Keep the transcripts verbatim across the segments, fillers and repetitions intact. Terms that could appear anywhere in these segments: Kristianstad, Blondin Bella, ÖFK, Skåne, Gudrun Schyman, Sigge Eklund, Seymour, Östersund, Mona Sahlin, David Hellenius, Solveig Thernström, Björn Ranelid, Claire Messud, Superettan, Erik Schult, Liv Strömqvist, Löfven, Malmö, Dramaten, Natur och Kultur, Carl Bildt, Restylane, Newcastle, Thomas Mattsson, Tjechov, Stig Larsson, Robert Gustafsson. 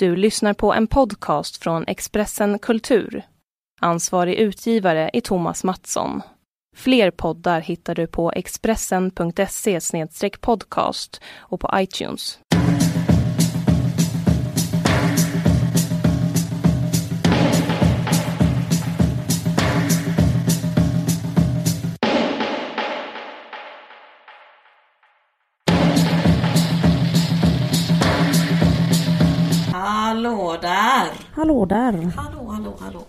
Du lyssnar på en podcast från Expressen Kultur. Ansvarig utgivare är Thomas Mattsson. Fler poddar hittar du på expressen punkt se slash podcast och på iTunes. Hallå där! Hallå där! Hallå, hallå, hallå!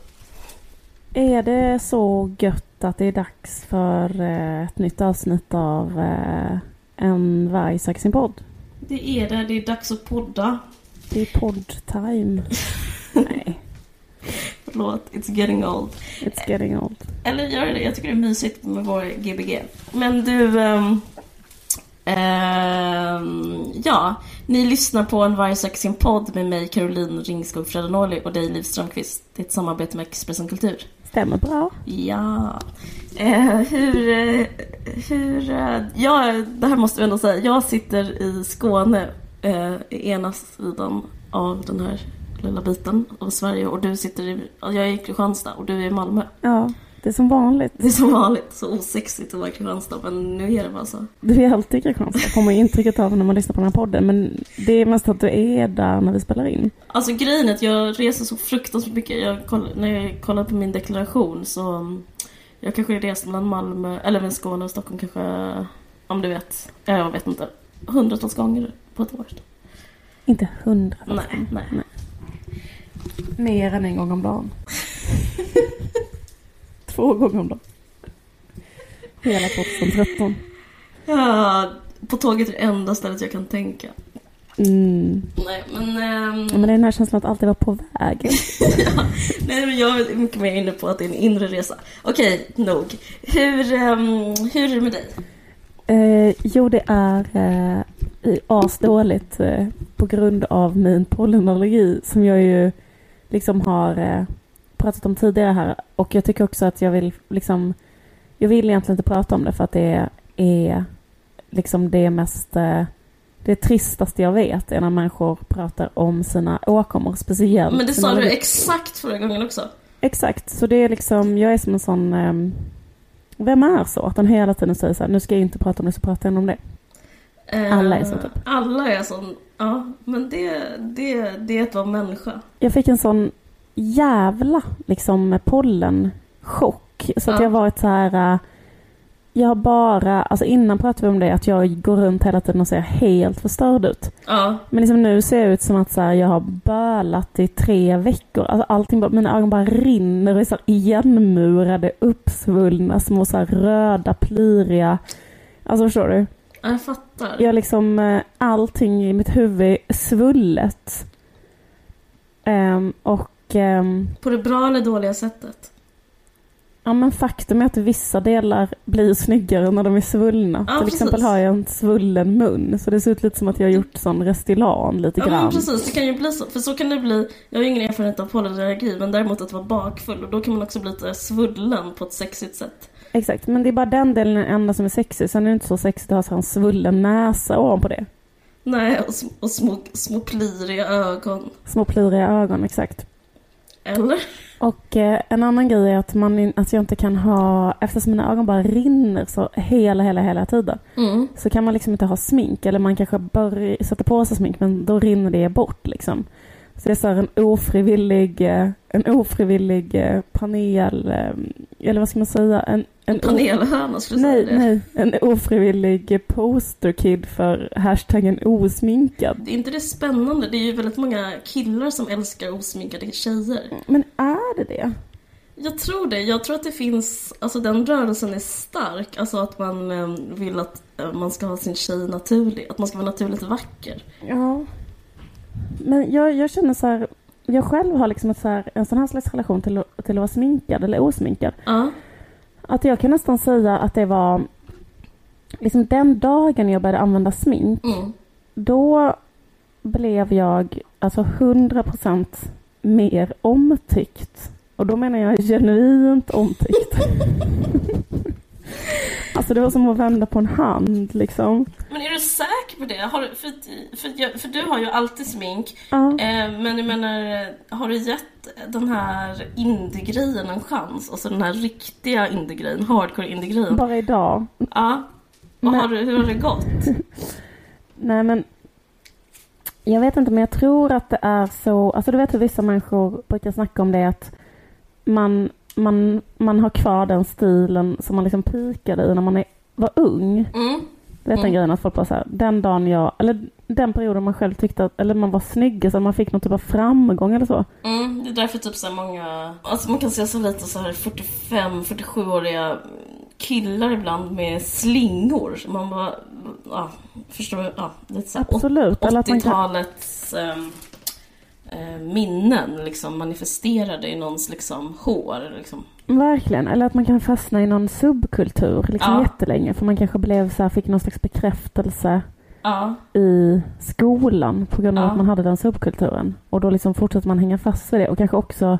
Är det så gött att det är dags för ett nytt avsnitt av En varg sax sin podd? Det är det, det är dags att podda. Det är podd-time. Nej. Förlåt, it's getting old. It's getting old. Eller gör det, jag tycker det är mysigt med vår G B G. Men du... Um... Um, ja, ni lyssnar på En varg sax sin podd med mig, Caroline Ringskog Ferrada-Noli, och dig, Liv Strömqvist. Det är ett samarbete med Expressen Kultur. Stämmer bra. Ja. Uh, hur uh, hur uh, ja, det här måste vi ändå säga. Jag sitter i Skåne, uh, i ena sidan av den här lilla biten av Sverige, och du sitter i, jag är i Kristianstad och du är i Malmö. Ja. Det är som vanligt. Det är som vanligt. Så osexigt att vara Kristianstad, men nu är det bara så. Du är alltid Kristianstad, kommer intrycket av när man lyssnar på den här podden. Men det är mest att du är där när vi spelar in. Alltså grejen är att jag reser så fruktansvärt mycket. Jag koll, när jag kollar på min deklaration så... Jag kanske reser mellan Malmö, eller mellan Skåne och Stockholm kanske... Om du vet. Jag vet inte. Hundratals gånger på ett år. Inte hundratals? Nej, nej, nej. Mer än en gång om dagen. Två gånger om dagen. Hela tjugotretton. Ja, på tåget är det enda stället jag kan tänka. Mm. Nej, men... Äm... Ja, men det är den här känslan att alltid vara på vägen. Ja, nej, men jag är mycket mer inne på att det är en inre resa. Okej, nog. Hur, äm, hur är det med dig? Eh, jo, det är eh, asdåligt eh, på grund av min pollenallergi som jag ju liksom har... Eh, pratat om tidigare här, och jag tycker också att jag vill liksom, jag vill egentligen inte prata om det för att det är liksom det mest, det tristaste jag vet är när människor pratar om sina åkommor speciellt. Men det sa du exakt förra gången också. Exakt, så det är liksom, jag är som en sån um, vem är så? Att den hela tiden säger så här, nu ska jag inte prata om det så pratar jag om det. Alla är så typ. Alla är sån, ja, men det, det, det är att vara människa. Jag fick en sån jävla liksom pollenchock så att ja. Jag varit så här, jag bara, alltså innan pratade vi om det att jag går runt hela tiden och ser helt förstörd ut. Ja. Men liksom nu ser jag ut som att så här, jag har bölat i tre veckor. Alltså allting bara, mina ögon bara rinner och är så här igenmurade, uppsvullna, små så här röda, pliriga. Alltså förstår du? Jag fattar. Jag liksom, allting i mitt huvud svullet. Um, och på det bra eller dåliga sättet? Ja, men faktum är att vissa delar blir snyggare när de är svullna. Ja, till precis. Exempel har jag en svullen mun, så det ser ut lite som att jag har gjort sån Restylane lite ja, grann. Ja, precis. Det kan ju bli så. För så kan det bli... Jag har ingen erfarenhet av pollenallergi, men däremot att vara bakfull. Och då kan man också bli lite svullen på ett sexigt sätt. Exakt, men det är bara den delen enda som är sexig. Sen är det inte så sexigt att ha så en svullen näsa ovanpå det. Nej, och, sm- och små, små pliriga ögon. Små pliriga ögon, exakt. Eller? Och eh, en annan grej är att, man, att jag inte kan ha, eftersom mina ögon bara rinner så hela, hela, hela tiden mm. så kan man liksom inte ha smink, eller man kanske börjar sätta på sig smink men då rinner det bort liksom. Så det är så här en ofrivillig eh, en ofrivillig eh, panel eh, eller vad ska man säga? En, en panelhörna skulle nej, säga det. Nej, en ofrivillig posterkid för hashtaggen osminkad. Det är inte det spännande? Det är ju väldigt många killar som älskar osminkade tjejer. Men är det det? Jag tror det. Jag tror att det finns, alltså den rörelsen är stark. Alltså att man eh, vill att eh, man ska ha sin tjej naturlig. Att man ska vara naturligt vacker. Ja. Men jag, jag känner så här, jag själv har liksom ett så här, en sån här slags relation till, till att vara sminkad eller osminkad. Uh. Att jag kan nästan säga att det var liksom den dagen jag började använda smink. Mm. Då blev jag alltså hundra procent mer omtyckt. Och då menar jag genuint omtyckt. Alltså det var som att vända på en hand liksom. Men är du säker på det? Har, för, för, för du har ju alltid smink. Uh. Eh, men jag menar, har du gett den här indie-grejen en chans? Alltså den här riktiga indie-grejen, hardcore indie-grejen. Bara idag. Ja. Ah. Men... Har du, hur har det gått? Nej men, jag vet inte, men jag tror att det är så. Alltså du vet hur vissa människor brukar snacka om det, att man... Man, man har kvar den stilen som man liksom pikade i när man är, var ung. Mm. Det är den mm. grejen att folk bara så här, den dagen jag, eller den perioden man själv tyckte att, eller man var snygg, så man fick någon typ av framgång eller så. Mm, det är därför typ så många, alltså man kan se så lite så här fyrtiofem, fyrtiosjuåriga killar ibland med slingor. Man bara, ja, förstår du, ja, lite så här absolut. åttiotalets... minnen liksom manifesterade i någons liksom hår liksom. Verkligen, eller att man kan fastna i någon subkultur liksom ja. jättelänge, för man kanske blev så här, fick någon slags bekräftelse ja. i skolan på grund av ja. att man hade den subkulturen, och då liksom fortsätter man hänga fast vid det, och kanske också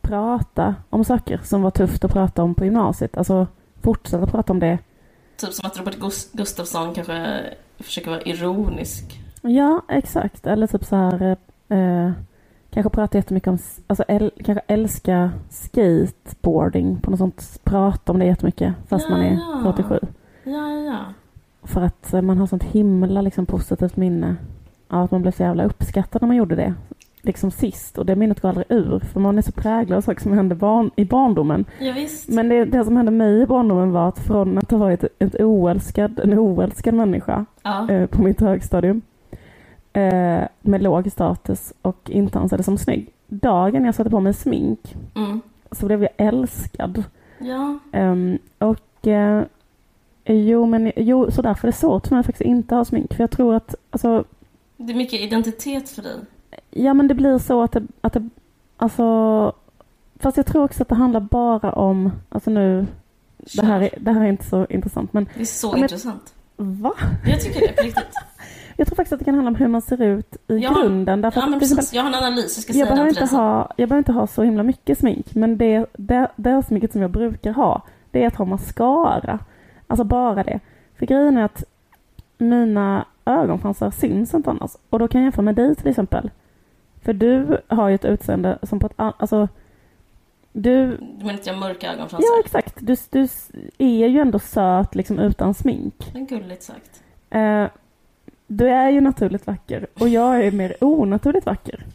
prata om saker som var tufft att prata om på gymnasiet, alltså fortsätta prata om det, typ som att Robert Gust- Gustafsson kanske försöker vara ironisk. Ja, exakt, eller typ så här Eh, kanske pratar jättemycket om, alltså äl, kanske älska skateboarding på något sånt, prata om det jättemycket fast ja, man är ja. fyrtiosju. Ja, ja. För att man har sånt himla liksom positivt minne av att man blev så jävla uppskattad när man gjorde det liksom sist, och det minnet går aldrig ur, för man är så präglad av saker som hände barn, i barndomen. Ja, visst. Men det, det som hände mig i barndomen var att från att ha varit ett oälskad, en oälskad människa ja. eh, på mitt högstadium med låg status och inte ansade som snygg, dagen jag satte på mig smink mm. så blev jag älskad. Ja. Um, och uh, jo, men jo, så därför är det svårt för mig faktiskt inte ha smink, för jag tror att alltså, det är mycket identitet för dig. Ja, men det blir så att det, att det, alltså, fast jag tror också att det handlar bara om, alltså nu det här, är, det här är inte så intressant, men det är så men, intressant. Va? Jag tycker det är riktigt. Jag tror faktiskt att det kan handla om hur man ser ut i ja, grunden. Därför ja, men precis. Exempel, jag har en analys. Jag, ska jag, behöver inte ha, jag behöver inte ha så himla mycket smink. Men det, det, det sminket som jag brukar ha, det är att ha mascara. Alltså bara det. För grejen är att mina ögonfransar syns inte annars. Och då kan jag jämföra med dig till exempel. För du har ju ett utseende som på ett annat... Alltså, du, du menar att jag har mörka ögonfransar? Ja, exakt. Du, du är ju ändå söt liksom, utan smink. Det är gulligt sagt. Eh... Du är ju naturligt vacker, och jag är mer onaturligt vacker.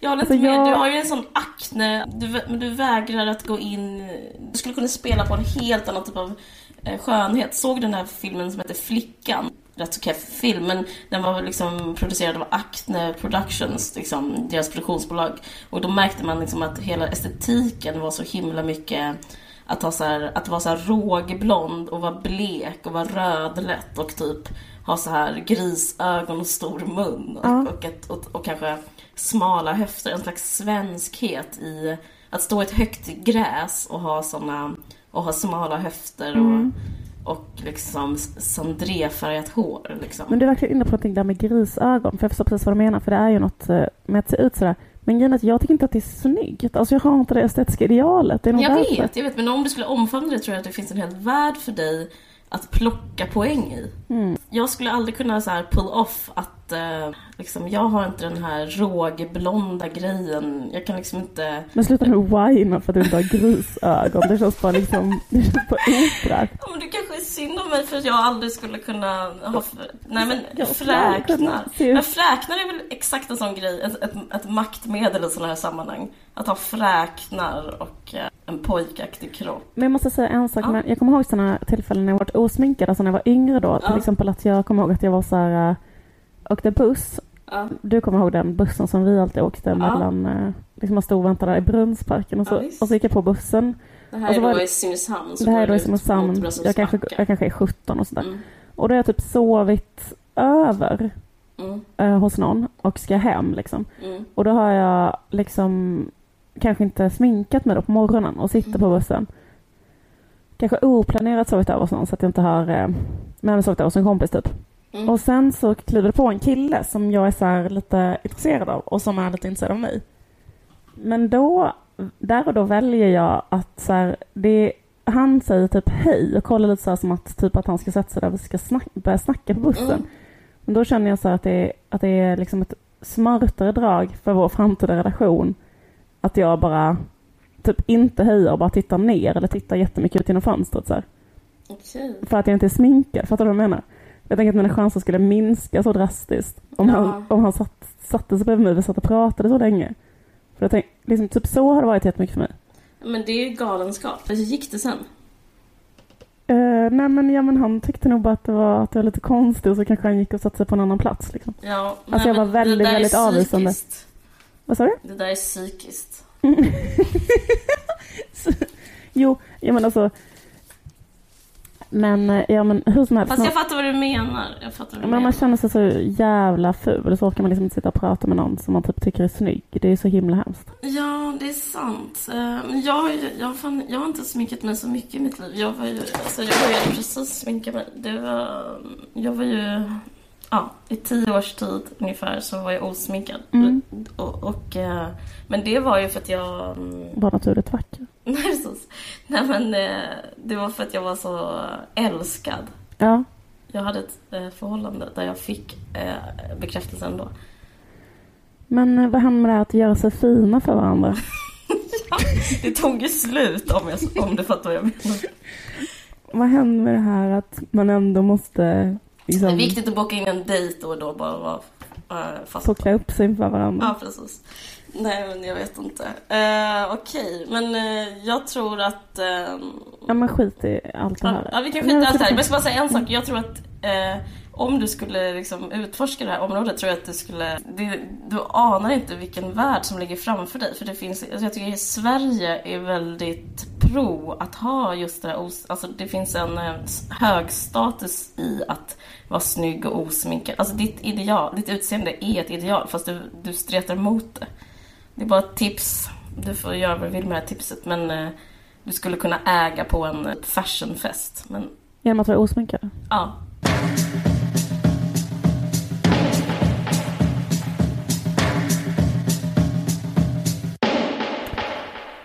Jag håller inte alltså med, jag... du har ju en sån akne, du, men du vägrar att gå in, du skulle kunna spela på en helt annan typ av eh, skönhet. Såg den här filmen som heter Flickan? Rätt okej film, men den var liksom producerad av Acne Productions, liksom, deras produktionsbolag. Och då märkte man liksom att hela estetiken var så himla mycket... Att, ha så här, att vara så här rågblond och vara blek och vara rödlätt och typ ha så här grisögon och stor mun och, ja. och, ett, och, och kanske smala höfter. En slags svenskhet i att stå i ett högt gräs och ha, såna, och ha smala höfter och, mm. och liksom sandrefärgat hår. Liksom. Men du är verkligen inne på någonting där med grisögon, för jag förstår precis vad du menar, för det är ju något med att se ut sådär. Men grejen är att jag tycker inte att det är snyggt. Alltså jag har inte det estetiska idealet. Det är jag, vet, jag vet, men om du skulle omfamna det tror jag att det finns en hel värld för dig att plocka poäng i. Mm. Jag skulle aldrig kunna så här pull off att eh, liksom, jag har inte den här rågblonda grejen. Jag kan liksom inte... Men sluta nu whina för att du inte har grisögon. Det känns bara liksom... Det känns bara opera. Ja, men du kanske är synd om mig för att jag aldrig skulle kunna ha... Nej, men fräknar. Men fräknar är väl exakt en sån grej. Ett, ett, ett maktmedel i sådana här sammanhang. Att ha fräknar och en pojkaktig kropp. Men jag måste säga en sak. Ja. Jag kommer ihåg sådana tillfällen när jag varit osminkad. Alltså när jag var yngre då. Till ja. exempel att jag kommer ihåg att jag var så här... åkte buss. Ja. Du kommer ihåg den bussen som vi alltid åkte ja. mellan... Liksom man stod och väntade där i Brunnsparken. Och så, ja, och så gick jag på bussen. Det här är då i Simrishamn. Det här är då i Simrishamn. Jag kanske, jag kanske är sjutton och sådär. Mm. Och då har jag typ sovit över mm. eh, hos någon. Och ska hem liksom. Mm. Och då har jag liksom... Kanske inte sminkat mig då på morgonen. Och sitter mm. på bussen. Kanske oplanerat sovit över hos någon. Så att jag inte har... Eh, med mig sovit över hos en kompis typ. Mm. Och sen så kliver det på en kille som jag är så här lite intresserad av och som är lite intresserad av mig. Men då, där och då väljer jag att så här, det, han säger typ hej och kollar lite så här som att typ att han ska sätta sig där och vi ska snack, börja snacka på bussen. Mm. Men då känner jag så här att det är, att det är liksom ett smartare drag för vår framtida relation att jag bara typ inte hejar och bara tittar ner eller tittar jättemycket ut genom fönstret så här. Okay. För att jag inte är sminkad. Fattar du vad jag menar? Jag tänker att mina chanser skulle minska så drastiskt om ja. han, om han satt, satte sig bredvid mig och satt och pratade så länge. För jag tänkte, liksom, typ så har det varit jättemycket för mig. Men det är ju galenskap. Hur gick det sen? Uh, nej men, ja, men han tyckte nog bara att det var, att det var lite konstigt och så kanske han gick och satte sig på en annan plats. Liksom. Ja, nej, alltså jag var väldigt, väldigt avvisande. Vad sa du? Det där är psykiskt. Mm. Jo, jag menar så... Men, ja, men hur som helst. Fast jag fattar vad du menar. Jag fattar vad du men menar. Man känner sig så jävla ful. Så orkar man liksom inte sitta och prata med någon som man typ tycker är snygg. Det är så himla hemskt. Ja, det är sant. Jag, jag, fan, jag har inte sminkat mig så mycket i mitt liv. Jag var ju, alltså, jag började precis sminka mig. Det var, jag var ju ja, i tio års tid ungefär så var jag osminkad. Mm. Och, och, men det var ju för att jag... Var naturligt vacker. Nej, precis. Nej, men det var för att jag var så älskad. Ja. Jag hade ett förhållande där jag fick bekräftelsen då. Men vad händer med det här att göra sig fina för varandra? Ja, det tog ju slut om, jag, om du fattar vad jag menar. Vad händer med det här att man ändå måste... Liksom... Det är viktigt att boka in en dejt och då bara vara äh, fast. Plocka upp sig för varandra. Ja, precis. Nej, men jag vet inte. Uh, Okej, okay. men uh, jag tror att... Uh... Ja, men skit i allt det här. Ja, vi kan skita i allt det här. Men jag ska bara säga en sak. Jag tror att uh, om du skulle liksom, utforska det här området tror jag att du skulle... Du, du anar inte vilken värld som ligger framför dig. För det finns... Alltså, jag tycker att Sverige är väldigt pro att ha just det här... Os, alltså, det finns en uh, hög status i att... Var snygg och osminkad. Alltså ditt ideal, ditt utseende är ett ideal fast du, du stretar mot det. Det är bara ett tips. Du får göra vad du vill med det här tipset men eh, du skulle kunna äga på en fashionfest. Men... Genom att vara osminkad? Ja.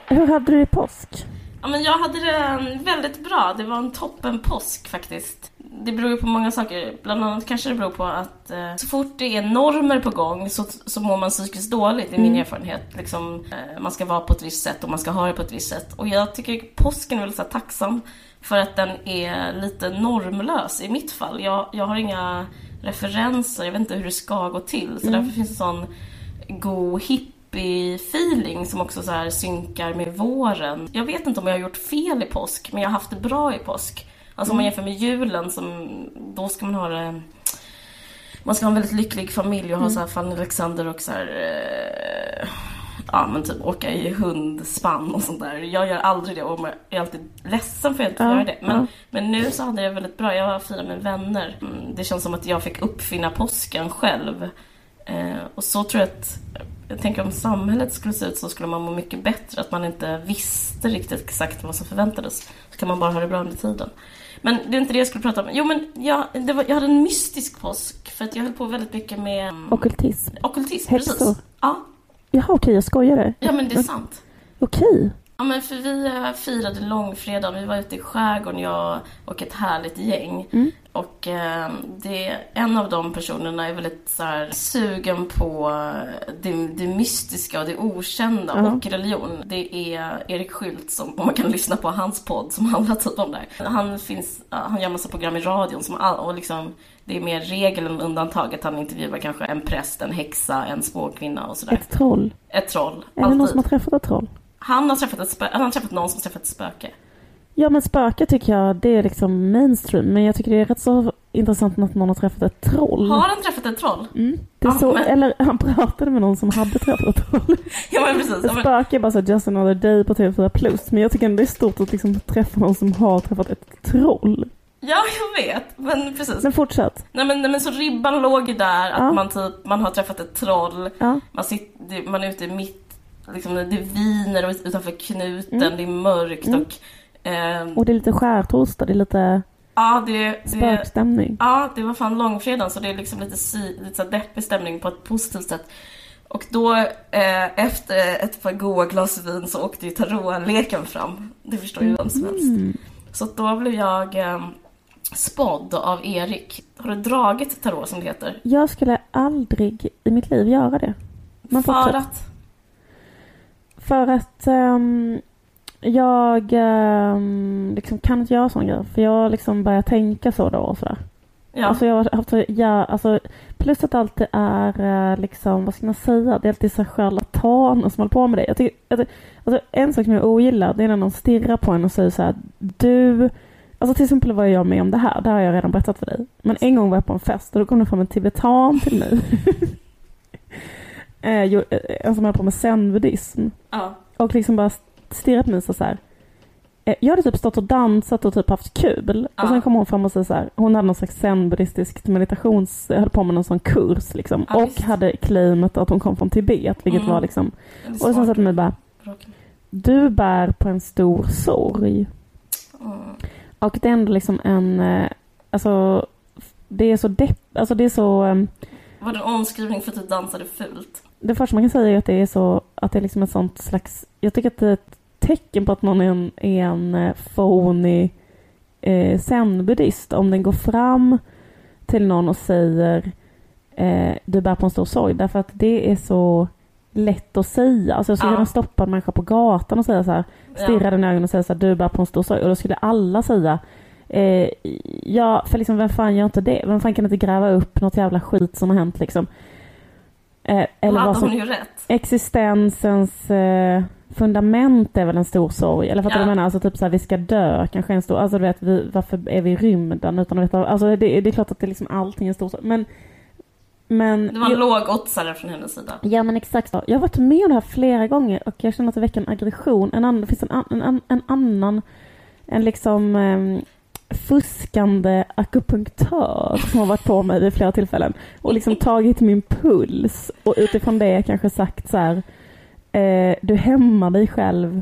Hur hade du i påsk? Ja, men jag hade det väldigt bra. Det var en toppen påsk faktiskt. Det beror ju på många saker. Bland annat kanske det beror på att eh, så fort det är normer på gång så, så mår man psykiskt dåligt, i min mm. erfarenhet. Liksom, eh, man ska vara på ett visst sätt och man ska ha det på ett visst sätt. Och jag tycker att påsken är väldigt så här, tacksam för att den är lite normlös i mitt fall. Jag, jag har inga referenser, jag vet inte hur det ska gå till. Så mm. därför finns det en sån god hippie-feeling som också så här, synkar med våren. Jag vet inte om jag har gjort fel i påsk, men jag har haft det bra i påsk. Alltså om man jämför med julen som, då ska man ha det, man ska ha en väldigt lycklig familj och ha mm. så här Fanny Alexander och så här eh, ja men typ åka i hundspann och sånt där. Jag gör aldrig det och är alltid ledsen för att jag inte ja, gör det. Men, ja. men nu så hade jag väldigt bra, jag firar med vänner. Det känns som att jag fick uppfinna påsken själv. Eh, och så tror jag att jag tänker om samhället skulle se ut så skulle man må mycket bättre att man inte visste riktigt exakt vad som förväntades. Så kan man bara ha det bra under tiden. Men det är inte det jag skulle prata om. Jo, men jag, det var, jag hade en mystisk påsk för att jag höll på väldigt mycket med... Ockultism. Ockultism, precis. Ja. Jaha, okej, jag skojar det. Ja, men det är sant. Okej. Ja, men för vi firade långfredag. Vi var ute i skärgården, jag och ett härligt gäng. Mm. Och eh, det, en av de personerna är väldigt så här, sugen på det, det mystiska och det okända mm. och religion. Det är Erik Schult som man kan lyssna på hans podd som handlar typ om det. Han, finns, han gör massa program i radion som all, och liksom, det är mer regel än undantaget. Han intervjuar kanske en präst, en häxa, en spåkvinna och sådär. Ett troll. Ett troll. Är alltid. Det någon som har träffat ett troll? Han har träffat, ett spö- han har träffat någon som har träffat ett spöke. Ja, men spöke tycker jag, det är liksom mainstream. Men jag tycker det är rätt så intressant att någon har träffat ett troll. Har han träffat ett troll? Mm. Det är ja, så, men... Eller han pratade med någon som hade träffat ett troll. Ja, men precis. Ett spöke är bara så just another day på T V fyra plus. Men jag tycker det är stort att liksom träffa någon som har träffat ett troll. Ja, jag vet. Men precis. Men fortsätt. Nej, men, nej, men så ribban låg ju där. Att ja. man, typ, man har träffat ett troll. Ja. Man, sitter, man är ute i mitt. Liksom, det viner utanför knuten, mm. det är mörkt mm. och... Eh, och det är lite skärtorsdag, det är lite ja, det, det, spökstämning. Ja, det var fan långfredagen så det är liksom lite, lite så deppig stämning på ett positivt sätt. Och då eh, efter ett par goda glas vin så åkte ju tarotleken fram. Det förstår ju vem som helst. Så då blev jag eh, spådd av Erik. Har du dragit tarot, som det heter? Jag skulle aldrig i mitt liv göra det. Man för fortsatt. att? För att um, jag um, liksom kan inte göra sån grej. För jag liksom börjar tänka så då och sådär. Ja. Alltså jag har haft, ja, alltså, plus att allt det är liksom, vad ska man säga, det är alltid så charlatan som håller på med det. Jag tycker, jag tycker, alltså, en sak som jag ogillar, det är när någon stirrar på en och säger så här: du, alltså till exempel var jag med om det här, det har jag redan berättat för dig. Men en gång var jag på en fest och då kom det fram en tibetan till mig. En som höll på med zen-buddhism. Ja. Och liksom bara stirrat på mig så här. Jag hade typ stått och dansat och typ haft kul. Ja. Och sen kom hon fram och sa så här, hon hade någon slags zen-buddhistisk meditations, höll på med någon sån kurs liksom. Ja, och visst. Hade claimat att hon kom från Tibet, vilket mm. var liksom. Och sen sa hon bara, du bär på en stor sorg. Mm. Och det är ändå liksom en, alltså det är så depp, alltså det är så. Var det en omskrivning för att du dansade fult? Det första man kan säga är att det är så, att det är liksom ett sånt slags, jag tycker att det är tecken på att någon är en, är en fånig eh, zen-buddhist om den går fram till någon och säger eh, du bär på en stor sorg, därför att det är så lätt att säga. Alltså jag skulle kunna ja. stoppa en människa på gatan och säga så här, stirra ja. den i ögonen och säga så här, du bär på en stor sorg, och då skulle alla säga eh, ja, för liksom vem fan gör inte det? Vem fan kan inte gräva upp något jävla skit som har hänt liksom? Eh, eller vad som, hon ju rätt. Existensens eh, fundament är väl en stor sorg, eller för att ja. jag menar, alltså typ så här, vi ska dö kanske en stor, alltså du vet, vi, varför är vi i rymden utan att veta, alltså det, det är klart att det liksom allting är en stor sorg, men men det var en lågoddsare från hennes sida. Ja men exakt, jag har varit med om det här flera gånger och jag känner att det väcker en aggression, en annan, det finns en, en, en, en annan en liksom um, fuskande akupunktör som har varit på mig i flera tillfällen och liksom tagit min puls och utifrån det kanske sagt så här: du hämmar dig själv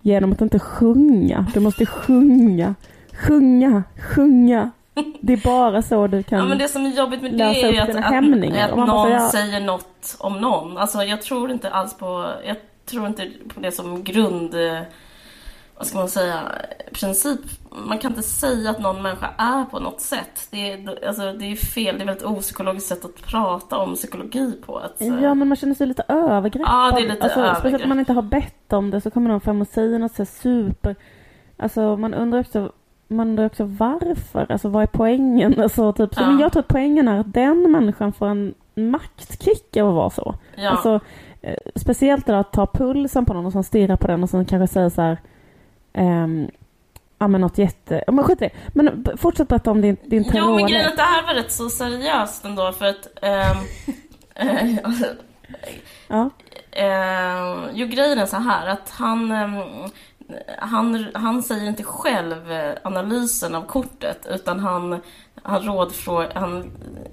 genom att inte sjunga. Du måste sjunga, sjunga, sjunga. Det är bara så du kan. Ja, men det som är jobbigt med det är att, att, att någon jag... säger något om någon. Alltså jag tror inte alls på, jag tror inte på det som grund, vad ska man säga, princip. Man kan inte säga att någon människa är på något sätt. Det är, alltså, det är fel. Det är ett opsykologiskt sätt att prata om psykologi på. Att, ja, men man känner sig lite övergrepp. Ja, det är lite alltså, övergrepp. Speciellt om man inte har bett om det så kommer de fram och säger något så super... Alltså, man undrar också, man undrar också varför. Alltså, vad är poängen? Alltså, typ. Så, ja. Men jag tror att poängen är att den människan får en maktkick av att vara så. Ja. Alltså, speciellt att ta pulsen på någon och sen stirra på den och sen kanske säga så här... Ehm, ja men något jätte... Men skit i det. Men fortsätt berätta om din, din tarot. Jo men grejen att det här var rätt så seriöst ändå. För att eh, eh, ja. eh, Jo grejen är så här att han, eh, han han säger inte själv analysen av kortet, utan han, han rådfrågar, han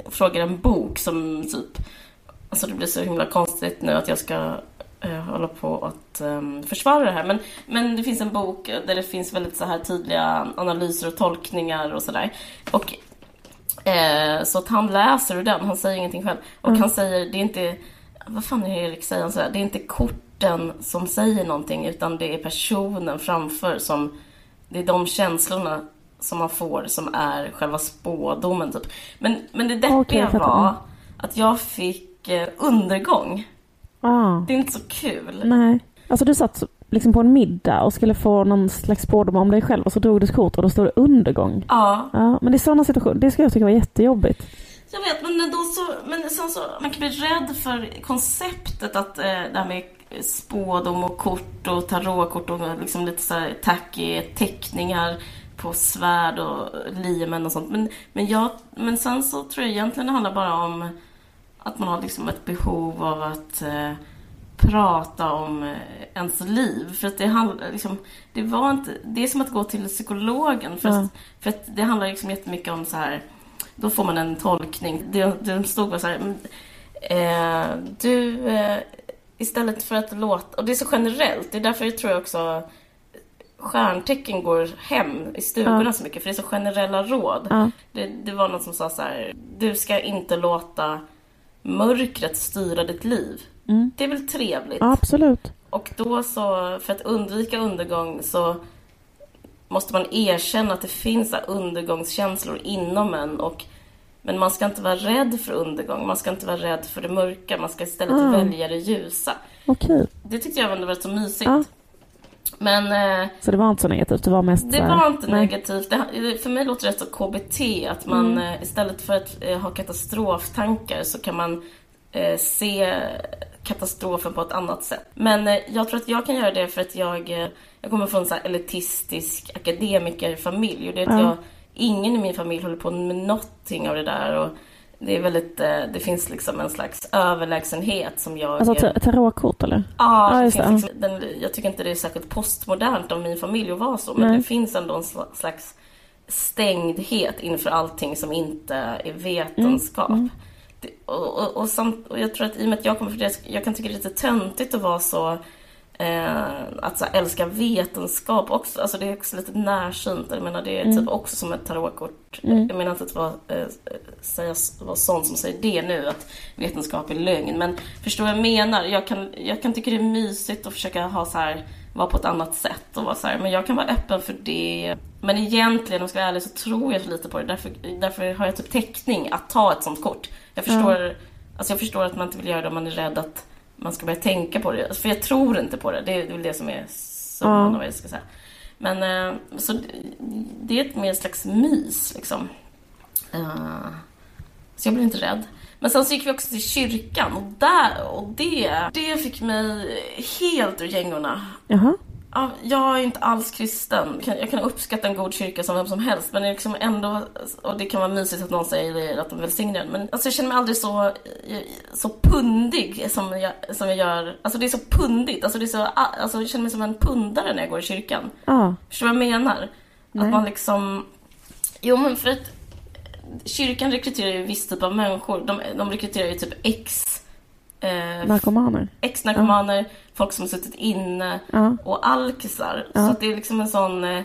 frågar en bok som typ... Alltså det blir så himla konstigt nu att jag ska jag håller på att um, försvara det här, men, men det finns en bok där det finns väldigt så här tydliga analyser och tolkningar och sådär, och eh, så att han läser ur den, han säger ingenting själv och mm. han säger, det är inte, vad fan är Erik säger han sådär, det är inte korten som säger någonting, utan det är personen framför som, det är de känslorna som man får som är själva spådomen typ. Men, men det deppiga okay, var att jag fick eh, undergång. Ah. Det är inte så kul. Nej. Alltså du satt liksom på en middag och skulle få någon slags spårdom om dig själv och så drog du kort och då stod det undergång. Ja. Ja, men det är sådana situationer, det ska jag tycka var jättejobbigt. Jag vet, men då så, men sen så man kan bli rädd för konceptet att eh, det här med spådom och kort och tarotkort och liksom lite så här tacky teckningar på svärd och limen och sånt, men men jag men sen så tror jag egentligen det handlar bara om att man har liksom ett behov av att eh, prata om eh, ens liv. För att det handlar liksom, det var inte, det är som att gå till psykologen. För, mm. att, för att det handlar liksom jättemycket om så här, då får man en tolkning. Det, det stod bara så här, eh, du, eh, istället för att låta, och det är så generellt, det är därför jag tror jag också stjärntecken går hem i stugorna mm. så mycket, för det är så generella råd. Mm. Det, det var någon som sa så här, du ska inte låta mörkret styra ditt liv. Mm. Det är väl trevligt. Ja, absolut. Och då så, för att undvika undergång så måste man erkänna att det finns undergångskänslor inom en. Och, men man ska inte vara rädd för undergång. Man ska inte vara rädd för det mörka. Man ska istället mm. välja det ljusa. Okay. Det tyckte jag var så mysigt. Ja. Men, eh, så det var inte så negativt? Det var, mest det så här, var inte nej. negativt. Det, för mig låter det så K B T. Att man mm. eh, istället för att eh, ha katastroftankar så kan man eh, se katastrofen på ett annat sätt. Men eh, jag tror att jag kan göra det för att jag, eh, jag kommer från en så här elitistisk akademikerfamilj. Och det är att mm. jag, ingen i min familj håller på med någonting av det där. Och det är väldigt, eh, det finns liksom en slags överlägsenhet som jag... Alltså t- tarotkort eller? Ja, ah, liksom, den, jag tycker inte det är särskilt postmodernt av min familj att vara så. Men mm. det finns ändå en sl- slags stängdhet inför allting som inte är vetenskap. Mm. Mm. Det, och, och, och, samt, och jag tror att i och med att jag kommer för det, jag kan tycka det är lite töntigt att vara så... Eh, att så här, älska vetenskap också, alltså det är också lite närsynt, jag menar det är mm. typ också som ett tarotkort. Mm. Jag menar inte att vara eh, säga var sån som säger det nu att vetenskap är lögn, men förstår vad jag menar, jag kan jag kan tycka det är mysigt att försöka ha så här vara på ett annat sätt och vara så här, men jag kan vara öppen för det. Men egentligen om jag ska vara ärlig så tror jag lite på det, därför därför har jag typ täckning att ta ett sånt kort. Jag förstår mm. alltså jag förstår att man inte vill göra det om man är rädd att man ska börja tänka på det. För jag tror inte på det. Det är väl det som är som ja. jag ska säga. Men så det är ett mer slags mys liksom. Så jag blir inte rädd. Men sen så gick vi också till kyrkan. Och där och det. Det fick mig helt ur gängorna. Jaha. Jag är inte alls kristen. Jag kan uppskatta en god kyrka som vem som helst. Men det är liksom ändå, och det kan vara mysigt att någon säger att de välsignar den. Men alltså jag känner mig aldrig så, så pundig som jag, som jag gör. Alltså det är så pundigt. Alltså, det är så, alltså jag känner mig som en pundare när jag går i kyrkan. Ah. Förstår du vad jag menar? Nej. Att man liksom... Jo men för att kyrkan rekryterar ju viss typ av människor. De, de rekryterar ju typ ex... Eh, narkomaner. Ex-narkomaner, ja. Folk som har suttit inne, ja. Och alkisar, ja. Så att det är liksom en sån eh,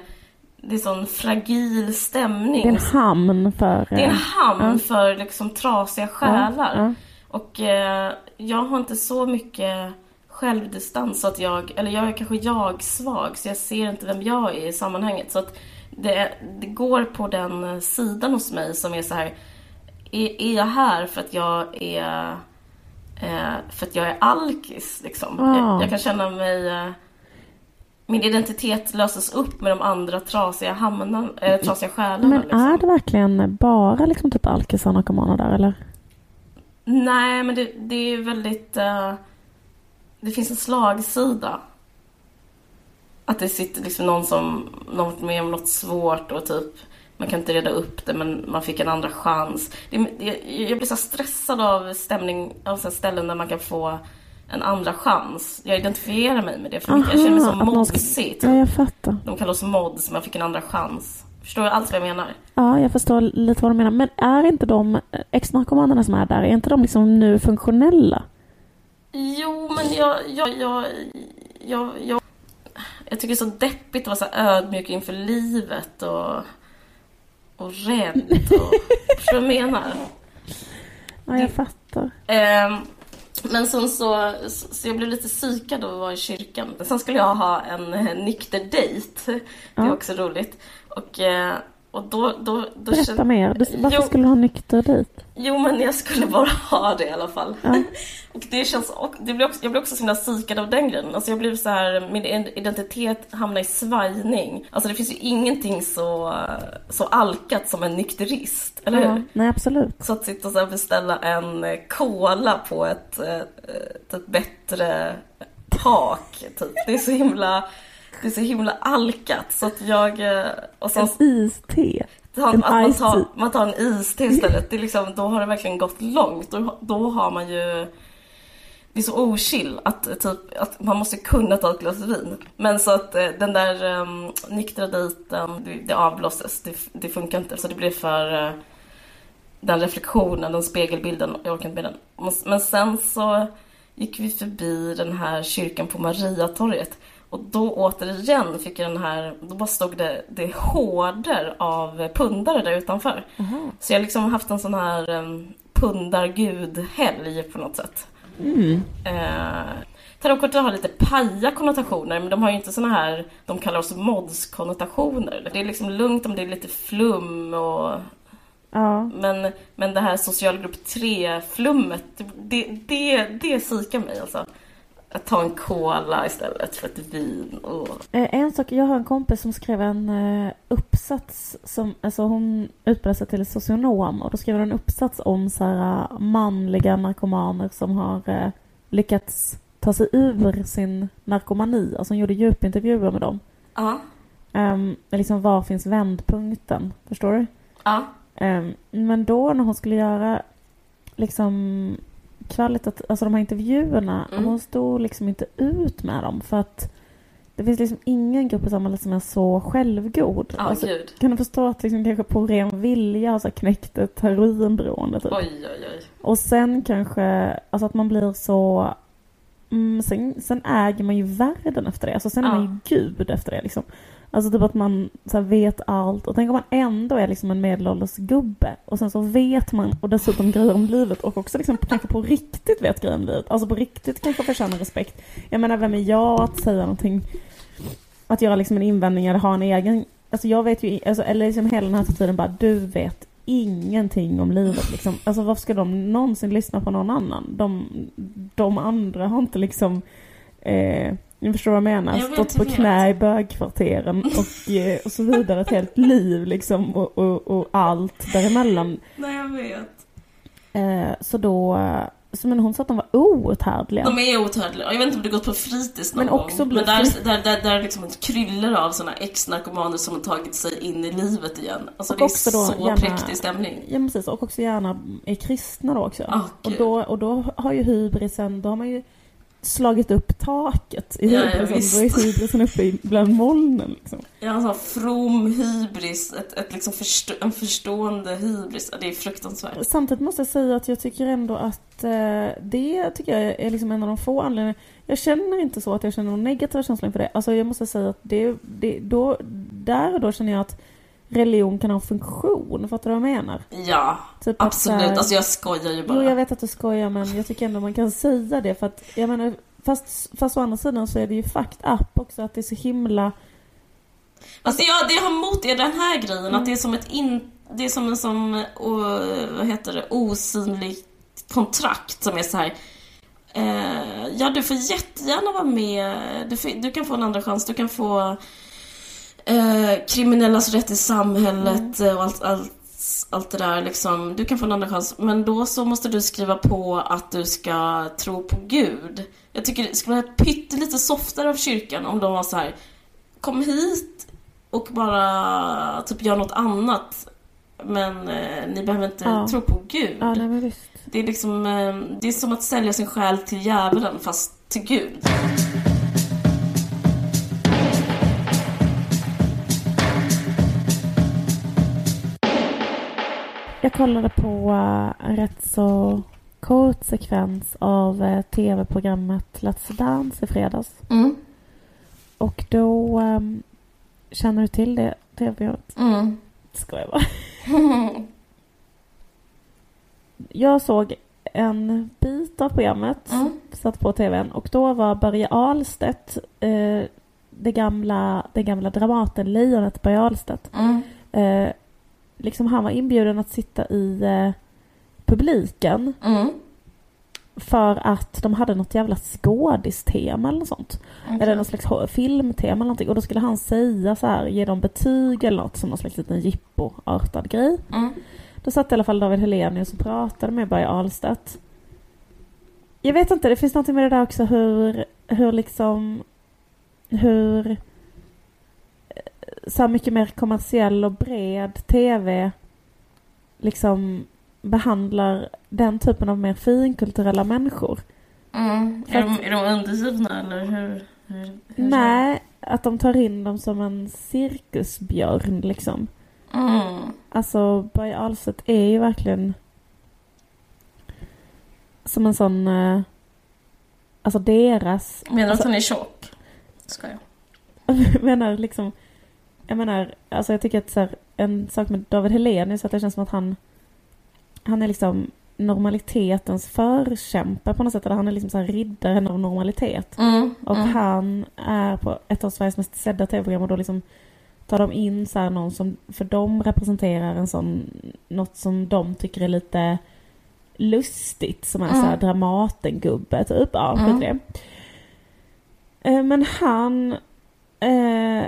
det är sån fragil stämning. Det är en hamn för eh, det är en hamn ja. för liksom trasiga själar, ja. Ja. Och eh, jag har inte så mycket självdistans så att jag, eller jag är kanske jag svag, så jag ser inte vem jag är i sammanhanget. Så att det, det går på den sidan hos mig som är så här: är, är jag här för att jag är Eh, för att jag är alkis liksom. Wow. jag, jag kan känna mig eh, min identitet löses upp med de andra trasiga hamnarna, eh, trasiga själarna. Men liksom. Är det verkligen bara liksom typ alkisar och narkomaner där eller? Nej, men det, det är väldigt eh, det finns en slagsida att det sitter liksom någon som något med om något svårt och typ man kan inte reda upp det, men man fick en andra chans. Det, jag, jag blir så stressad av stämning av så ställen där man kan få en andra chans. Jag identifierar mig med det för mycket. Aha, jag känner mig som modsigt. Ja, jag fattar. De kallas mods, man fick en andra chans. Förstår du allt vad jag menar? Ja, jag förstår lite vad du menar. Men är inte de ex-narkomanerna som är där, är inte de liksom nu funktionella? Jo, men jag... jag, jag, jag, jag, jag tycker det är så deppigt att vara så ödmjuk inför livet och... och rädd och vad jag menar. Ja, jag fattar. Eh, men sen så, så jag blev lite psykad av att vara i kyrkan. Sen skulle jag ha en nykter dejt. Det ja. är också roligt. Och, och då, då, då Berätta kände... mer. Du, varför jo, skulle du ha nykter dejt? Jo, men jag skulle bara ha det i alla fall. Ja. Och det känns, och det blev också, jag blev också så himla psykad av den grejen. Alltså jag blev så här, min identitet hamnade i svajning. Alltså det finns ju ingenting så, så alkat som en nykterist, eller ja, hur? Nej, absolut. Så att sitta och så här beställa en cola på ett, ett, ett bättre tak, typ. Det är så himla, det är så himla alkat. Så att jag... Och så, en iste. Man, man, tar, man tar en iste istället. Det är liksom, då har det verkligen gått långt. Då, då har man ju... Det är så oskill att, typ, att man måste kunna ta ett glas vin. Men så att eh, den där um, nyktra dejten, det, det avblåses. Det, det funkar inte. Så det blir för uh, den reflektionen, den spegelbilden. Jag orkar inte med den. Men sen så gick vi förbi den här kyrkan på Mariatorget. Och då återigen fick jag den här... Då bara stod det, det hårder av pundare där utanför. Mm. Så jag har liksom haft en sån här um, pundargudhelg på något sätt. Mm. Eh, tarotkorten har lite paja konnotationer, men de har ju inte såna här, de kallar oss mods-konnotationer. Det är liksom lugnt om det är lite flum och... Ja. Men, men det här socialgrupp tre-flummet, det, det, det sikar mig alltså. Att ta en cola istället för ett vin. Och... En sak, jag har en kompis som skrev en uppsats. Som, alltså hon utbildade sig till socionom. Och då skrev hon en uppsats om så här manliga narkomaner som har lyckats ta sig ur sin narkomani. Alltså hon gjorde djupintervjuer med dem. Ja. Um, liksom, var finns vändpunkten? Förstår du? Ja. Um, men då när hon skulle göra liksom... Kvalitet, alltså de här intervjuerna, mm. hon stod liksom inte ut med dem, för att det finns liksom ingen grupp i samhället som är så självgod. Oh, alltså, kan du förstå att liksom, kanske på ren vilja alltså, knäckt ett heroinberoende typ. Oj, oj, oj. Och sen kanske alltså, att man blir så mm, sen, sen äger man ju världen efter det, alltså, sen oh. är man ju gud efter det liksom. Alltså typ att man så här, vet allt. Och tänk om man ändå är liksom en medelålders gubbe. Och sen så vet man. Och dessutom grejer om livet. Och också liksom, kanske på riktigt vet grejer om livet. Alltså på riktigt kanske förtjänar respekt. Jag menar, vem är jag att säga någonting? Att göra liksom en invändning eller ha en egen... Alltså jag vet ju... Alltså, eller liksom hela den här tiden bara, du vet ingenting om livet liksom. Alltså varför ska de någonsin lyssna på någon annan? De, de andra har inte liksom... Eh, ni förstår vad jag menar, jag stått på knä i bögkvarteren och, och så vidare ett helt liv liksom, och, och, och allt däremellan. Nej, jag vet. Eh, så då, så men hon sa att de var outhärdliga. De är outhärdliga, jag vet inte om det gått på fritids någon men gång. Också men där, där, där, där liksom kryller av sådana ex-narkomaner som har tagit sig in i livet igen. Alltså och det också är då så gärna, präktig stämning. Ja, precis, och också gärna är kristna då också. Oh, och, då, och då har ju hybrisen, då har man ju slagit upp taket i hybrisen. Då är hybrisen uppe bland molnen liksom. Ja, en sån from hybris, ett, ett liksom förstå, en förstående hybris. Det är fruktansvärt. Samtidigt måste jag säga att jag tycker ändå att eh, det tycker jag är liksom en av de få anledningarna. Jag känner inte så att jag känner någon negativ känsla för det. Alltså jag måste säga att det, det, då, där och då känner jag att religion kan ha en funktion, fattar du vad jag menar? Ja, typ absolut. Att, alltså jag skojar ju bara. Jo, jag vet att du skojar, men jag tycker ändå man kan säga det. För att, jag menar, fast, fast å andra sidan så är det ju fucked up också, att det är så himla... Alltså jag, det jag har emot är den här grejen, mm. att det är som ett in, det är som en som, vad heter det, osynlig kontrakt som är så här... Eh, ja, du får jättegärna vara med, du, får, du kan få en andra chans, du kan få... Eh, kriminellas rätt i samhället mm. och allt, allt, allt det där liksom. Du kan få en annan chans, men då så måste du skriva på att du ska tro på Gud. Jag tycker det skulle vara pyttelite softare av kyrkan om de var så här: kom hit och bara typ gör något annat, men eh, ni behöver inte ja. tro på Gud. Ja, nej, men visst. Det är liksom eh, det är som att sälja sin själ till djävulen fast till Gud. Jag kollade på en rätt så kort sekvens av tv-programmet Let's Dance i fredags. Mm. Och då um, känner du till det tv-programmet? Mm. Skojar bara. Jag såg en bit av programmet, mm. satt på tvn, och då var Börje Ahlstedt, eh, det gamla, det gamla dramaten Lejonet Börje Ahlstedt, mm. eh, liksom han var inbjuden att sitta i eh, publiken mm. för att de hade något jävla skådistema eller något sånt. Okay. Eller någon slags filmtema eller någonting. Och då skulle han säga så här, ge dem betyg eller något, som någon slags liten jippo-artad grej. Mm. Då satt i alla fall David Hellenius och pratade med Börje Ahlstedt. Jag vet inte, det finns något med det där också, hur, hur liksom, hur... så här mycket mer kommersiell och bred tv liksom behandlar den typen av mer finkulturella människor. Mm. Är, att, de, är de undergivna eller hur, hur, hur? Nej, att de tar in dem som en cirkusbjörn liksom. Mm. Alltså Börje Ahlstedt är ju verkligen som en sån, alltså deras... Menar du alltså, att han är tjock? Ska jag. menar liksom Jag menar, alltså jag tycker att så här, en sak med David Hellenius, att det känns som att han han är liksom normalitetens förkämpe på något sätt. Där han är liksom så här riddaren av normalitet. Mm, och mm. han är på ett av Sveriges mest sedda tv-program. Och då liksom tar de in så här någon som för dem representerar en sån, något som de tycker är lite lustigt. Som är mm. så här Dramaten-gubbe typ. Ja, mm. det. Men han... Eh,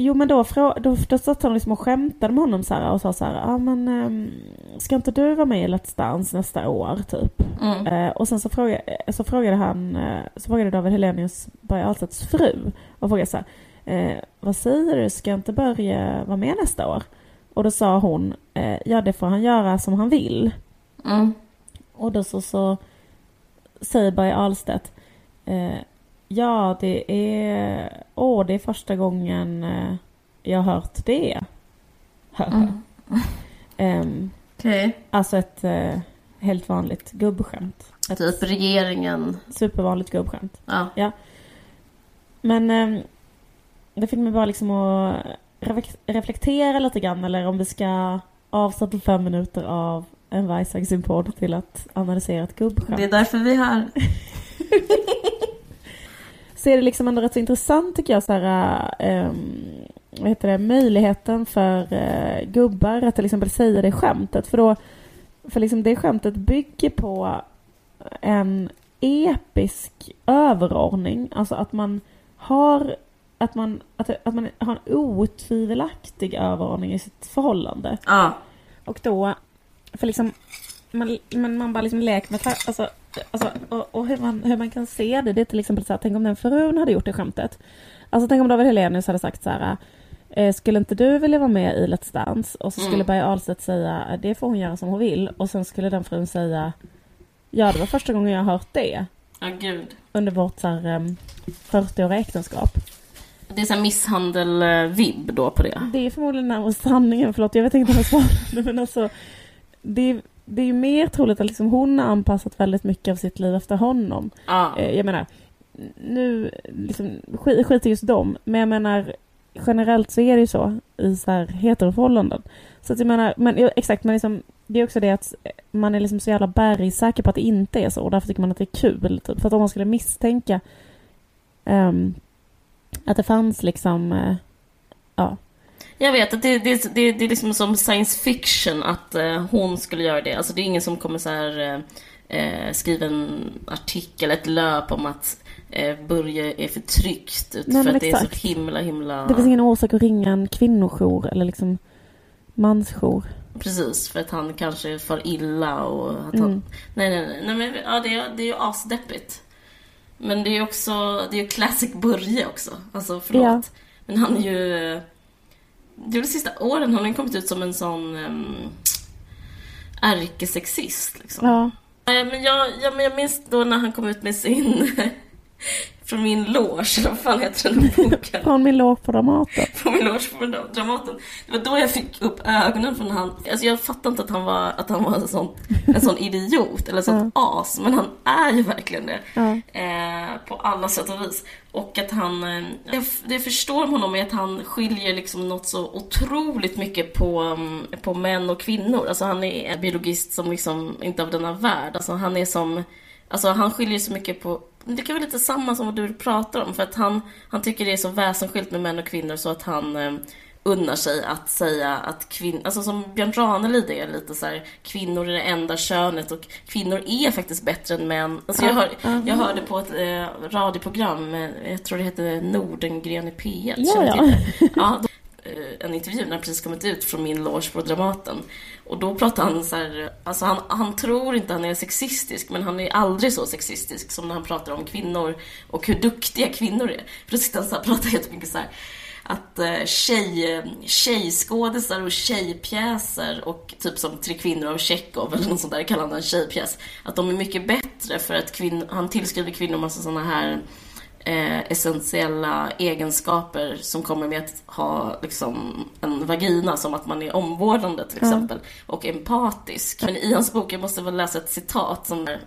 Jo men då, då, då satt han liksom och skämtade med honom så här, och sa så här, ah, men äm, ska inte du vara med i Let's Dance nästa år typ? Mm. Eh, och sen så frågade, så frågade han eh, så frågade David Hellenius, Börje Ahlstedts fru, och frågade så här, eh, vad säger du, ska inte Börje vara med nästa år? Och då sa hon, eh, ja det får han göra som han vill. Mm. Och då så, så säger Börje Ahlstedt, eh, ja, det är... Åh, det är första gången jag har hört det. Mm. um, okay. Alltså ett uh, helt vanligt gubbskämt. Ett typ regeringen. Supervanligt gubbskämt. Ja. ja. Men um, det fick mig bara liksom att reflektera lite grann. Eller om vi ska avsätta fem minuter av en Weissaxin-podd till att analysera ett gubbskämt. Det är därför vi är här. Så är det liksom ändå rätt så intressant tycker jag så här, äh, vad heter det, möjligheten för äh, gubbar att till exempel säga det skämtet. För då, för liksom det skämtet bygger på en episk överordning. Alltså att man har att man, att, att man har en otvivelaktig överordning i sitt förhållande. Ah. Och då, för liksom man, man, man bara liksom leker med alltså, Alltså, och och hur, man, hur man kan se det, det är till exempel så här, tänk om den förun hade gjort det skämtet. Alltså tänk om David Hellenius hade sagt så här, eh, skulle inte du vilja vara med i Let's Dance? Och så skulle mm. Börje Ahlstedt säga, det får hon göra som hon vill. Och sen skulle den förun säga, ja det var första gången jag har hört det. Ja, gud. Under vårt så här, fyrtioåriga äktenskap. Det är så här misshandel-vibb då på det. Det är förmodligen närmare sanningen, förlåt jag vet inte vad jag svarade. Men alltså, det är... Det är ju mer troligt att liksom hon har anpassat väldigt mycket av sitt liv efter honom. Ah. Jag menar, nu liksom, skiter skit just dem. Men jag menar, generellt så är det ju så i så här heteroförhållanden. Så att jag menar, men, exakt, men liksom, det är också det att man är liksom så jävla bergsäker på att det inte är så. Och därför tycker man att det är kul. Typ. För att om man skulle misstänka um, att det fanns liksom, uh, ja... Jag vet att det, det, det, det är liksom som science fiction att eh, hon skulle göra det. Alltså det är ingen som kommer så här eh, skriva en artikel, ett löp om att eh, Börje är förtryckt. Nej, för att exakt. Det är så himla, himla... Det finns ingen orsak att ringa en kvinnojour eller liksom mansjour. Precis, för att han kanske far illa och att mm. han... Nej, nej, nej. nej men, ja, det, är, det är ju asdeppigt. Men det är ju också... Det är ju classic Börje också. Alltså, förlåt. Ja. Men han är ju... Det var de sista åren har han kommit ut som en sån um, ärkesexist liksom. Ja. Ja, men jag, ja, men jag minns då när han kom ut med sin från min loge, vad fan heter den boken? Från min loge på Dramaten. Från min loge på Dramaten. Det var då jag fick upp ögonen från han. Alltså jag fattade inte att han var att han var en sån en sån idiot eller sånt ja. as, men han är ju verkligen det. Ja. Eh, på alla sätt och vis. Och att han det, det förstår man honom är att han skiljer liksom något så otroligt mycket på på män och kvinnor. Alltså han är en biologist som liksom inte av denna värld. Alltså han är som alltså han skiljer så mycket på. Det kan vara lite samma som vad du pratar om. För att han, han tycker det är så väsensskilt med män och kvinnor. Så att han eh, unnar sig att säga att kvinnor... Alltså som Björn Ranelid är lite så här... Kvinnor är det enda könet. Och kvinnor är faktiskt bättre än män. Alltså jag, hör, jag hörde på ett eh, radioprogram. Jag tror det hette Nordengren i P ett. Ja, ja. ja då, eh, en intervju när han precis kommit ut från min loge på Dramaten. Och då pratar han så här, alltså han, han tror inte han är sexistisk, men han är aldrig så sexistisk som när han pratar om kvinnor och hur duktiga kvinnor är. För då sitter han så här, pratar jättemycket så här, att tjej, tjejskådisar och tjejpjäser och typ som Tre kvinnor av Tjechov eller något sånt där kallar han en tjejpjäs. Att de är mycket bättre för att kvin- han tillskriver kvinnor massa sådana här eh, essentiella egenskaper som kommer med att ha liksom en vagina, som att man är omvårdande till exempel mm. och empatisk. Men i hans bok, jag måste väl läsa ett citat som är,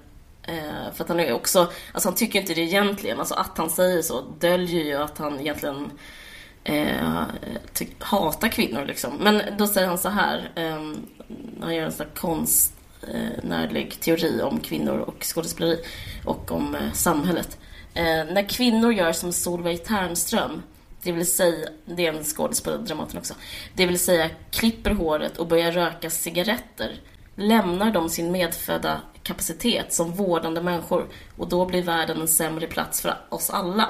eh, för att han är också, alltså han tycker inte det egentligen, alltså att han säger så döljer ju att han egentligen eh, ty- hatar kvinnor liksom. Men då säger han så här, eh, han gör en sån konstnärlig teori om kvinnor och skådespeleri och om eh, samhället. Eh, när kvinnor gör som Solveig Thernström, det vill säga, det är en skådespelare, dramaten också, det vill säga klipper håret och börjar röka cigaretter, lämnar de sin medfödda kapacitet som vårdande människor, och då blir världen en sämre plats för oss alla.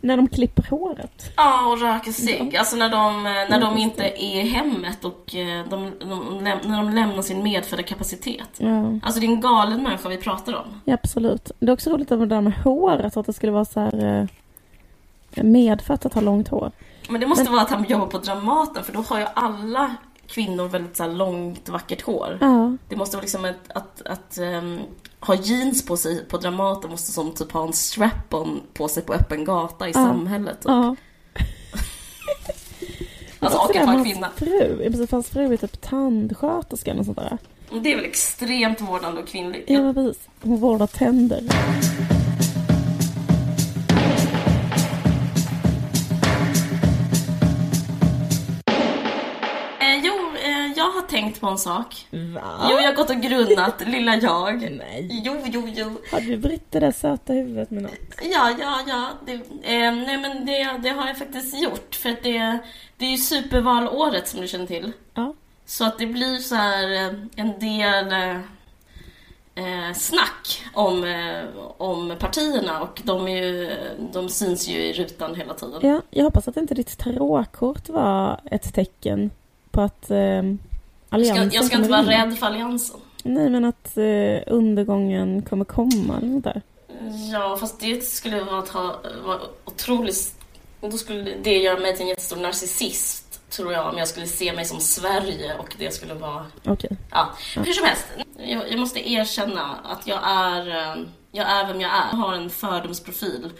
När de klipper håret? Ja, och röker sig. Ja. Alltså när de, när de inte är i hemmet och de, de, när de lämnar sin medfödda kapacitet. Ja. Alltså det är en galen människa vi pratar om. Ja, absolut. Det är också roligt att det där med håret, att det skulle vara så här medfött att ha långt hår. Men det måste Men... vara att han jobbar på Dramaten, för då har ju alla kvinnor väldigt så här långt, vackert hår. Uh-huh. Det måste vara liksom ett, att, att um, ha jeans på sig på Dramaten måste som typ ha en strap-on på sig på öppen gata i uh-huh. samhället. Typ. Uh-huh. alltså och en kvinna. Fru, det fanns fru i typ tandsköterska eller sånt där. Det är väl extremt vårdande och kvinnligt. Ja, precis. Hon vårdar tänder. Tänkt på en sak. Va? Jo, jag har gått och grunnat, lilla jag. Nej. Jo, jo, jo. Har du britt det där söta huvudet med något? Ja, ja, ja. Det, eh, nej, men det, det har jag faktiskt gjort. För att det, det är ju supervalåret som du känner till. Ja. Så att det blir så här en del eh, snack om, eh, om partierna. Och de, är ju, de syns ju i rutan hela tiden. Ja, jag hoppas att inte ditt tarotkort var ett tecken på att... Eh, Alliansen jag ska, jag ska inte vara in. rädd för alliansen. Nej, men att eh, undergången kommer komma eller något där. Ja, fast det skulle vara, ta, vara otroligt... Då skulle det göra mig till en jättestor narcissist, tror jag. Om jag skulle se mig som Sverige och det skulle vara... Okej. Okay. Ja. Ja, hur som helst. Jag, jag måste erkänna att jag är, jag är vem jag är. Jag har en fördomsprofil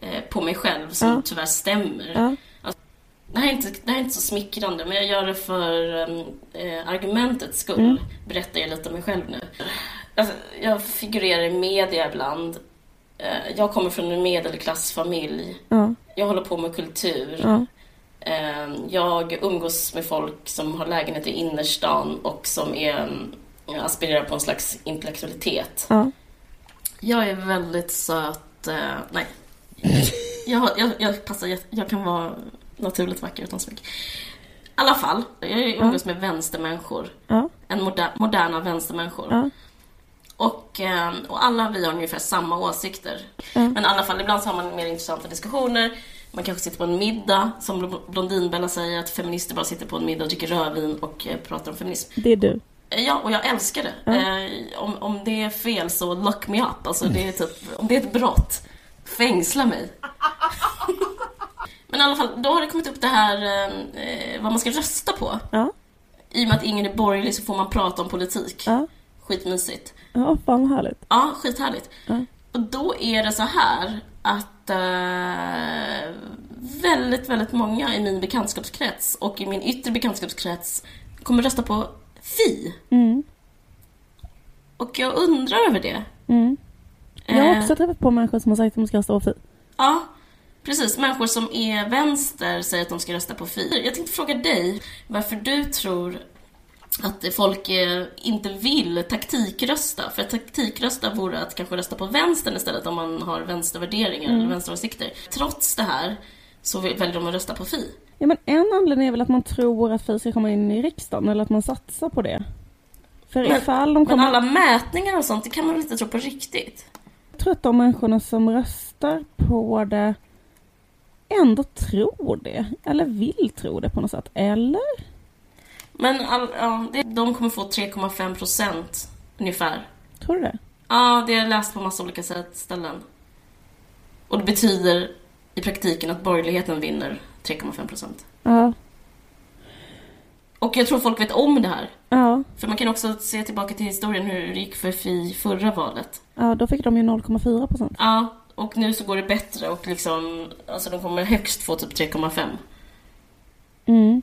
eh, på mig själv som ja. tyvärr stämmer. Ja. Det här, är inte, det här är inte så smickrande, men jag gör det för eh, argumentets skull. Mm. Berättar jag lite om mig själv nu. Alltså, jag figurerar i media ibland. Eh, jag kommer från en medelklassfamilj. Mm. Jag håller på med kultur. Mm. Eh, jag umgås med folk som har lägenhet i innerstan och som är, aspirerar på en slags intellektualitet. Mm. Jag är väldigt söt... Eh, nej. jag, jag, jag, passar, jag, jag kan vara... naturligt vacker utan smink. I alla fall, jag är umgås ja. med vänstermänniskor. Ja. En moder- moderna vänstermänniskor. Ja. Och, och alla vi har ungefär samma åsikter. Ja. Men i alla fall, ibland så har man mer intressanta diskussioner. Man kanske sitter på en middag. Som Blondin Bella säger, att feminister bara sitter på en middag och dricker rödvin och pratar om feminism. Det är du. Ja, och jag älskar det. Ja. Om, om det är fel så lock me up. Alltså, det är typ, om det är ett brott, fängsla mig. Men i alla fall, då har det kommit upp det här eh, vad man ska rösta på. Ja. I och med att ingen är borgerlig så får man prata om politik. Ja. Skitmysigt. Ja, fan härligt. Ja, skithärligt. Ja. Och då är det så här att eh, väldigt, väldigt många i min bekantskapskrets och i min yttre bekantskapskrets kommer rösta på Fi. Mm. Och jag undrar över det. Mm. Jag har också eh. träffat på människor som har sagt att de ska rösta på Fi. Ja, precis, människor som är vänster säger att de ska rösta på Fi. Jag tänkte fråga dig varför du tror att folk inte vill taktikrösta. För att taktikrösta vore att kanske rösta på vänstern istället om man har vänstervärderingar mm. eller vänsteråsikter. Trots det här så väljer de att rösta på Fi. Ja, men en anledning är väl att man tror att Fi ska komma in i riksdagen eller att man satsar på det. För men, ifall de kommer... men alla mätningar och sånt, det kan man väl inte tro på riktigt? Jag tror att de människorna som röstar på det ändå tror det. Eller vill tro det på något sätt. Eller? Men all, ja, det, de kommer få tre komma fem procent ungefär. Tror du det? Ja, det har jag läst på massa olika ställen. Och det betyder i praktiken att borgerligheten vinner tre komma fem procent. Ja. Och jag tror folk vet om det här. Ja. För man kan också se tillbaka till historien hur det gick för Fi förra valet. Ja, då fick de ju noll komma fyra procent. Ja. Och nu så går det bättre och liksom, alltså de kommer högst få typ tre komma fem. Mm.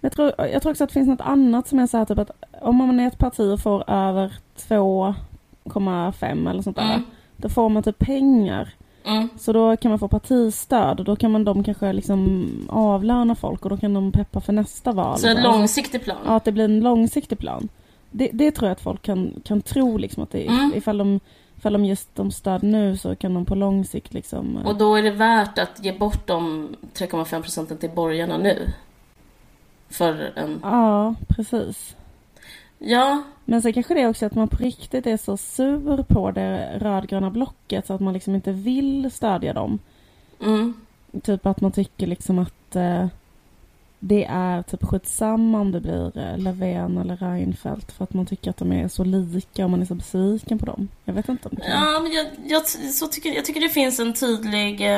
Jag tror, jag tror också att det finns något annat som är så här typ att om man är ett parti och får över två komma fem eller sånt där, mm. då får man typ pengar Mm. Så då kan man få partistöd och då kan man de kanske liksom avlöna folk och då kan de peppa för nästa val. Så en långsiktig plan. Ja, att det blir en långsiktig plan. Det, det tror jag att folk kan, kan tro liksom att det, mm. ifall de ifall de just de stöd nu så kan de på lång sikt liksom. Och då är det värt att ge bort de tre komma fem procenten till borgarna nu. För en... Ja, precis. Ja. Men så kanske det är också att man på riktigt är så sur på det rödgröna blocket så att man liksom inte vill stödja dem. Mm. Typ att man tycker liksom att eh, det är typ skitsamma om det blir eh, Löfven eller Reinfeldt för att man tycker att de är så lika och man är så besviken på dem. Jag vet inte om det kan. Ja, men jag, jag, så tycker, jag tycker det finns en tydlig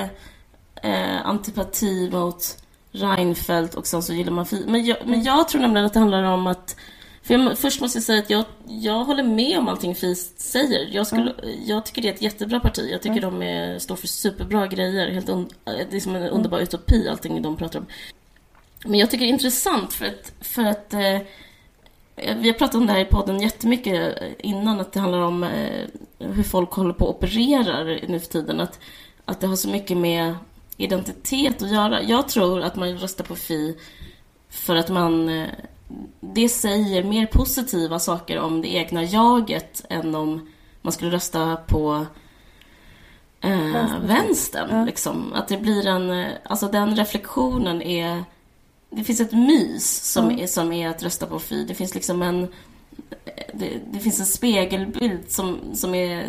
eh, antipati mot Reinfeldt och sen så gillar man fi- men, jag, men jag tror nämligen att det handlar om att för jag, först måste jag säga att jag, jag håller med om allting Fist säger. Jag, skulle, mm. jag tycker det är ett jättebra parti. Jag tycker mm. de är, står för superbra grejer. Helt un, det är som en underbar mm. utopi allting de pratar om. Men jag tycker det är intressant för att, för att eh, vi har pratat om det här i podden jättemycket innan att det handlar om eh, hur folk håller på och opererar nu för tiden. Att, att det har så mycket med identitet att göra. Jag tror att man röstar på Fi för att man... Eh, det säger mer positiva saker om det egna jaget än om man skulle rösta på eh, vänstern, vänstern ja. Liksom. Att det blir en, alltså den reflektionen är, det finns ett mys som, mm. är, som är att rösta på Fi. Det finns liksom en det, det finns en spegelbild som, som, är,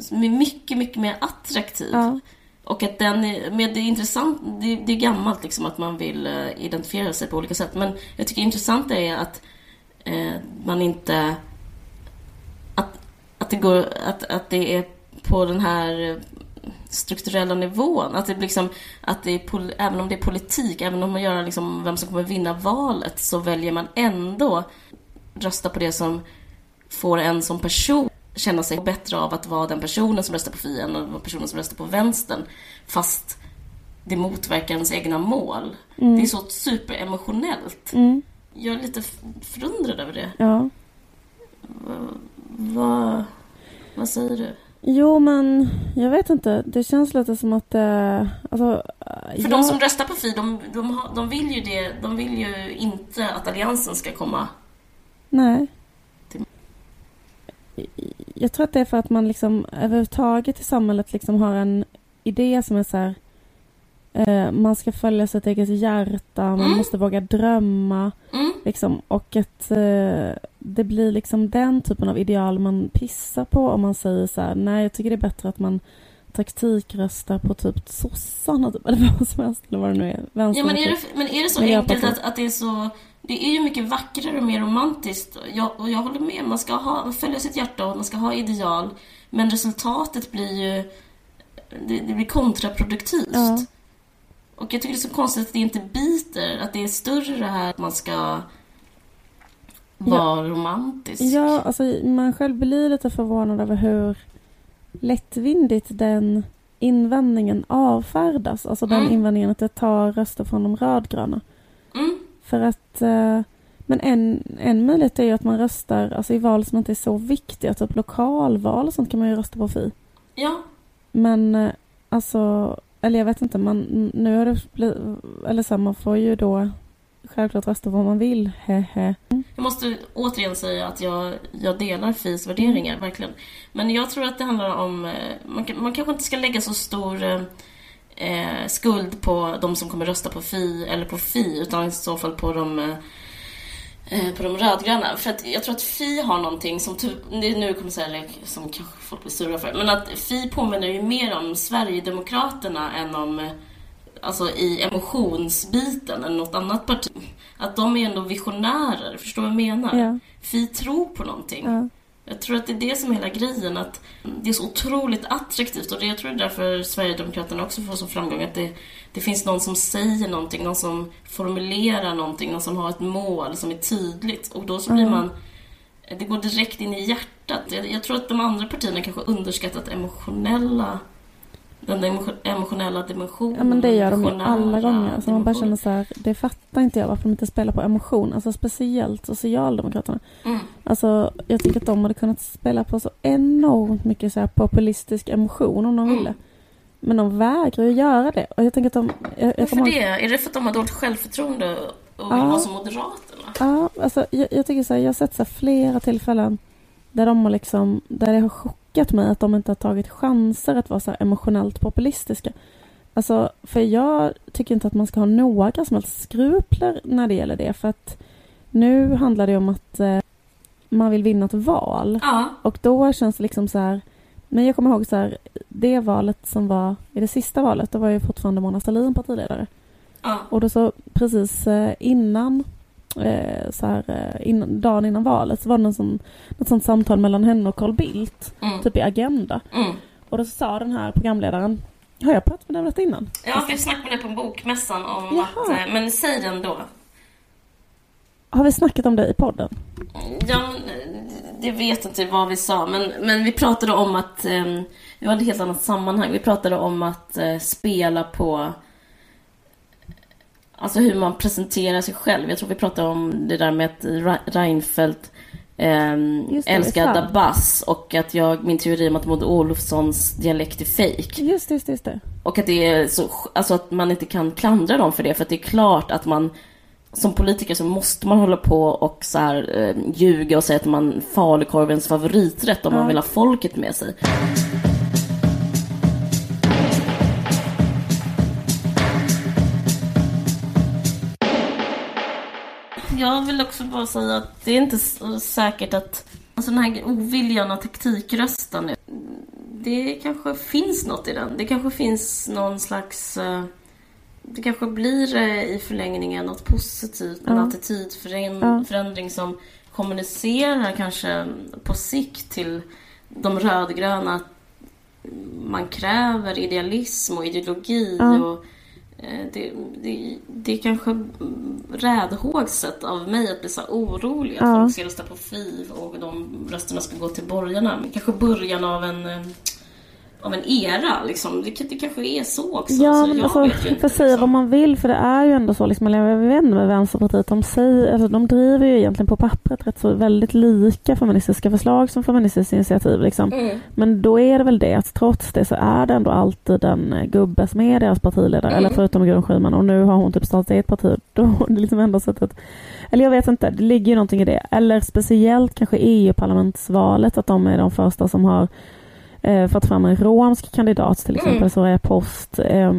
som är mycket, mycket mer attraktiv ja. Och att den är, men det är intressant, det, det är gammalt liksom att man vill identifiera sig på olika sätt. Men jag tycker det intressanta är att eh, man inte att, att, det går, att, att det är på den här strukturella nivån. Att det liksom, att det är, även om det är politik, även om man gör liksom vem som kommer vinna valet så väljer man ändå rösta på det som får en som person känna sig bättre av att vara den personen som röstar på Fien och personen som röstar på vänstern fast det motverkar ens egna mål. Mm. Det är så superemotionellt. Mm. Jag är lite förundrad över det. Ja. Va, va, vad säger du? Jo, men jag vet inte. Det känns lite som att... Eh, alltså, För jag... de som röstar på Fien, de, de, de, vill ju det, de vill ju inte att alliansen ska komma. Nej. Jag tror att det är för att man liksom överhuvudtaget i samhället liksom har en idé som är så här, eh, man ska följa sitt eget hjärta, man mm. måste våga drömma mm. liksom, och att eh, det blir liksom den typen av ideal man pissar på om man säger så här: nej, jag tycker det är bättre att man taktikröstar på typ sossarna typ, eller vad som helst eller vad det nu är. Vänster, ja, men, är det, men är det så enkelt att, att det är så... Det är ju mycket vackrare och mer romantiskt. Jag, och jag håller med, man ska ha, följa sitt hjärta och man ska ha ideal. Men resultatet blir ju... Det, det blir kontraproduktivt. Ja. Och jag tycker det är så konstigt att det inte biter. Att det är större det här att man ska vara ja. romantisk. Ja, alltså man själv blir lite förvånad över hur lättvindigt den invändningen avfärdas. Alltså mm. den invändningen att det tar röster från de rödgröna. Mm. För att, men en, en möjlighet är ju att man röstar alltså i val som inte är så viktiga, typ lokalval och sånt kan man ju rösta på Fi. Ja. Men alltså, eller jag vet inte, man, nu är det, eller så här, man får ju då självklart rösta vad man vill. Hehe. Jag måste återigen säga att jag, jag delar Fis värderingar, mm. verkligen. Men jag tror att det handlar om, man, man kanske inte ska lägga så stor... Eh, skuld på de som kommer rösta på Fi eller på Fi utan i så fall på de eh, på de rödgröna för att jag tror att Fi har någonting som typ, nu kommer säga som kanske folk blir sura för men att Fi påminner ju mer om Sverigedemokraterna än om alltså i emotionsbiten än något annat parti att de är ändå visionärer, förstår vad jag menar? Yeah. Fi tror på någonting. Yeah. Jag tror att det är det som är hela grejen, att det är så otroligt attraktivt och det, jag tror det är därför Sverigedemokraterna också får som framgång att det, det finns någon som säger någonting, någon som formulerar någonting, någon som har ett mål som är tydligt och då så blir man, det går direkt in i hjärtat. Jag, jag tror att de andra partierna kanske underskattat emotionella, den emotio- emotionella dimensionen. Ja, men det gör de ju alla gånger. Alltså man bara känner så här, det fattar inte jag varför de inte spelar på emotion. Alltså speciellt socialdemokraterna. Mm. Alltså jag tycker att de hade kunnat spela på så enormt mycket så här populistisk emotion om de ville. Mm. Men de vägrar ju göra det. Och jag tänker att de... Jag, jag kommer... det? Är det för att de har dåligt självförtroende och vill vara som moderat? Eller? Ja, alltså jag, jag tycker så här, jag har sett så här flera tillfällen där de har liksom, där det har chockat mig att de inte har tagit chanser att vara så här emotionellt populistiska. Alltså, för jag tycker inte att man ska ha några som helst skrupler när det gäller det. För att nu handlar det om att eh, man vill vinna ett val. Ja. Och då känns det liksom så här... Men jag kommer ihåg så här, det valet som var i det sista valet, då var ju fortfarande Mona Sahlin partiledare. Ja. Och då så precis innan, så här, innan dagen innan valet, så var det någon sån, något sånt samtal mellan henne och Carl Bildt, mm. typ i Agenda. Mm. Och då så sa den här programledaren, har jag pratat med det innan? Ja, vi snackade på en bokmässan om Jaha. Att, men säg den då. Har vi snackat om det i podden? Ja, jag vet inte vad vi sa. Men, men vi pratade om att... Eh, vi hade ett helt annat sammanhang. Vi pratade om att eh, spela på... Alltså hur man presenterar sig själv. Jag tror vi pratade om det där med att Reinfeldt eh, älskar Dabas. Och att jag, min teori om att Modde Olofssons dialekt är fake. Just, just, just det. Och att, det är så, alltså att man inte kan klandra dem för det. För att det är klart att man... Som politiker så måste man hålla på och så här, eh, ljuga och säga att man falukorvens favoriträtt om ja. Man vill ha folket med sig. Jag vill också bara säga att det är inte säkert att alltså den här oviljan att taktikrösta nu, det kanske finns något i den. Det kanske finns någon slags... Eh, Det kanske blir i förlängningen något positivt, en mm. attitydförändring mm. som kommunicerar kanske på sikt till de rödgröna att man kräver idealism och ideologi mm. och det, det, det är kanske räddhågset av mig att bli så orolig att mm. folk ska rösta på F I V och de rösterna ska gå till borgarna, men kanske början av en... av en era liksom. Det, det kanske är så också. Ja, så jag alltså, vet ju inte, för säga vad man vill, för det är ju ändå så liksom, jag vänder med Vänsterpartiet, de säger, alltså, de driver ju egentligen på pappret rätt så väldigt lika feministiska förslag som feministiskt initiativ liksom. Mm. Men då är det väl det att trots det så är det ändå alltid den gubbe som är deras partiledare mm. eller förutom Gudrun Schyman, och nu har hon typ startat ett parti då det liksom ändå sättet. Eller jag vet inte, det ligger ju någonting i det, eller speciellt kanske E U-parlamentsvalet att de är de första som har Eh, fått fram en romsk kandidat till exempel mm. så är post eh,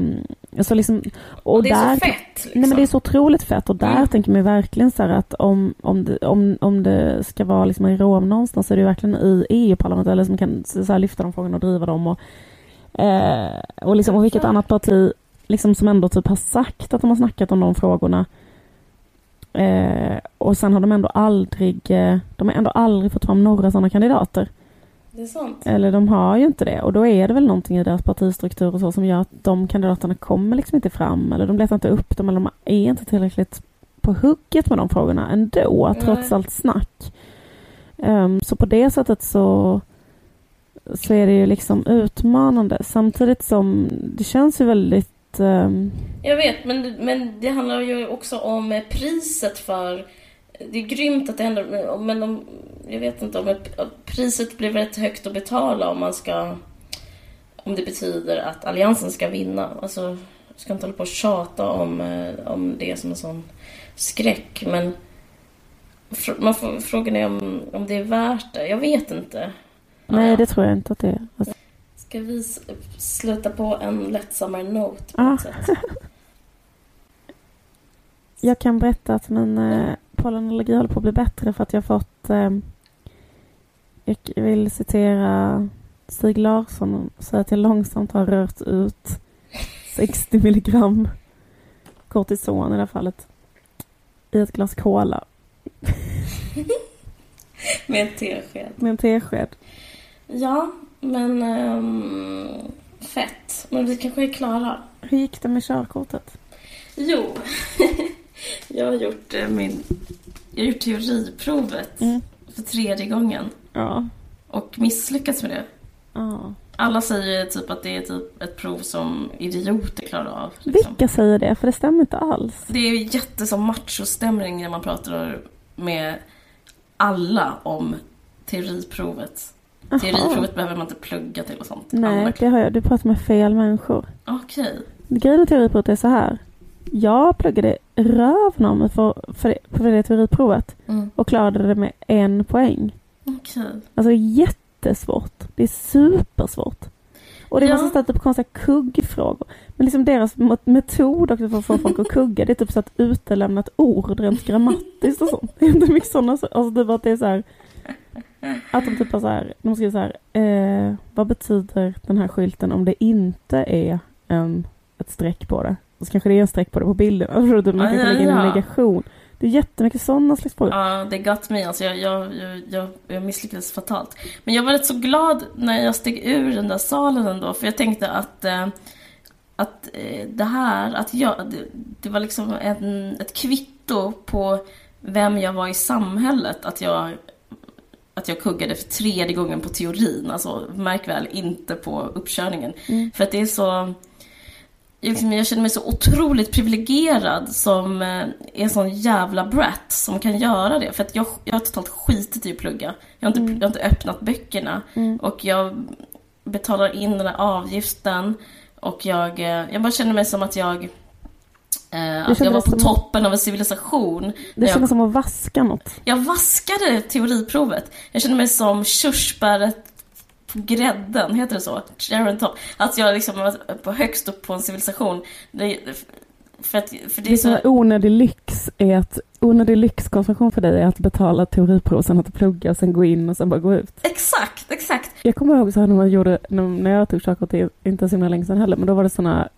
så liksom, och, och det där, är så fett liksom. Nej men det är så otroligt fett och där mm. tänker man verkligen så här att om, om, det, om, om det ska vara liksom en rom någonstans så är det verkligen i E U-parlamentet eller som kan så här, lyfta de frågorna och driva dem och, eh, och, liksom, och vilket annat parti liksom, som ändå typ har sagt att de har snackat om de frågorna eh, och sen har de ändå aldrig de har ändå aldrig fått fram några sådana kandidater. Eller de har ju inte det. Och då är det väl någonting i deras partistruktur och så som gör att de kandidaterna kommer liksom inte fram. Eller de letar inte upp dem. Eller de är inte tillräckligt på hugget med de frågorna ändå. Nej. Trots allt snack. Um, så på det sättet så, så är det ju liksom utmanande. Samtidigt som det känns ju väldigt... Um... Jag vet, men, men det handlar ju också om priset för... Det är grymt att det händer, men om, jag vet inte om priset blir rätt högt att betala om man ska, om det betyder att alliansen ska vinna. Alltså, jag ska inte hålla på och tjata om, om det som en sån skräck, men man får, frågan är om, om det är värt det. Jag vet inte. Nej, det tror jag inte att det är. Alltså. Ska vi sluta på en lättsammare note på något sätt? Jag kan berätta att min... pollenallergi håller på att bli bättre för att jag fått eh, jag vill citera Stig Larsson och säga att jag långsamt har rört ut sextio milligram kortison i det här fallet i ett glas cola med en tesked med en tesked ja, men um, fett, men vi kanske är klara. Hur gick det med körkortet? Jo Jag har gjort eh, min jag har gjort teoriprovet mm. för tredje gången. Ja. Och misslyckats med det. Ja. Alla säger typ att det är typ ett prov som idioter klarar av. Liksom. Vilka säger det? För det stämmer inte alls. Det är ju jättesom machostämning när man pratar med alla om teoriprovet. Teoriprovet behöver man inte plugga till och sånt. Nej, andra. Det har jag. Du pratar med fel människor. Okej. Okay. Grejen med teoriprovet är så här. Jag pluggade röven om mig för, för, det, för det teoriprovet. Mm. Och klarade det med en poäng. Okej. Okay. Alltså jättesvårt. Det är supersvårt. Och det är ja. Massa satt upp konstiga kuggfrågor. Men liksom deras metod också för att få folk att kugga. Det är typ så att utelämnat ord rent grammatiskt och sånt. Det är inte mycket sådana. Alltså typ att det är så här. Att de typ har så här. De skriver så här. Eh, vad betyder den här skylten om det inte är en, ett streck på det? Och så kanske det är en streck på det på bilden. Alltså då man kan ah, ja, lägga in ja. En negation. Det är jättemycket sådana slags frågor. Ja, det got mig. Alltså jag, jag, jag, jag misslyckades fatalt. Men jag var rätt så glad när jag steg ur den där salen ändå. För jag tänkte att, eh, att eh, det här, att jag, det, det var liksom en, ett kvitto på vem jag var i samhället. Att jag, att jag kuggade för tredje gången på teorin. Alltså märk väl, inte på uppkörningen. Mm. För att det är så... Jag känner mig så otroligt privilegierad som är sån jävla brat som kan göra det. För att jag, jag har totalt skitit i att plugga. Jag har inte, mm. jag har inte öppnat böckerna. Mm. Och jag betalar in den här avgiften. Och jag, jag bara känner mig som att jag, eh, att jag var på som... toppen av en civilisation. Det kändes jag, som att vaska något. Jag vaskade teoriprovet. Jag känner mig som körsbäret. Grädden, heter det så? Att alltså jag liksom var på högst upp på en civilisation. Det, för att, för det är så... Onödig lyx är att onödig lyxkonsumtion för dig är att betala teoriprov, sen att plugga, sen gå in och sen bara gå ut. Exakt, exakt. Jag kommer ihåg så här när man gjorde, när jag tog körkort, det är inte så länge sedan heller, men då var det såna,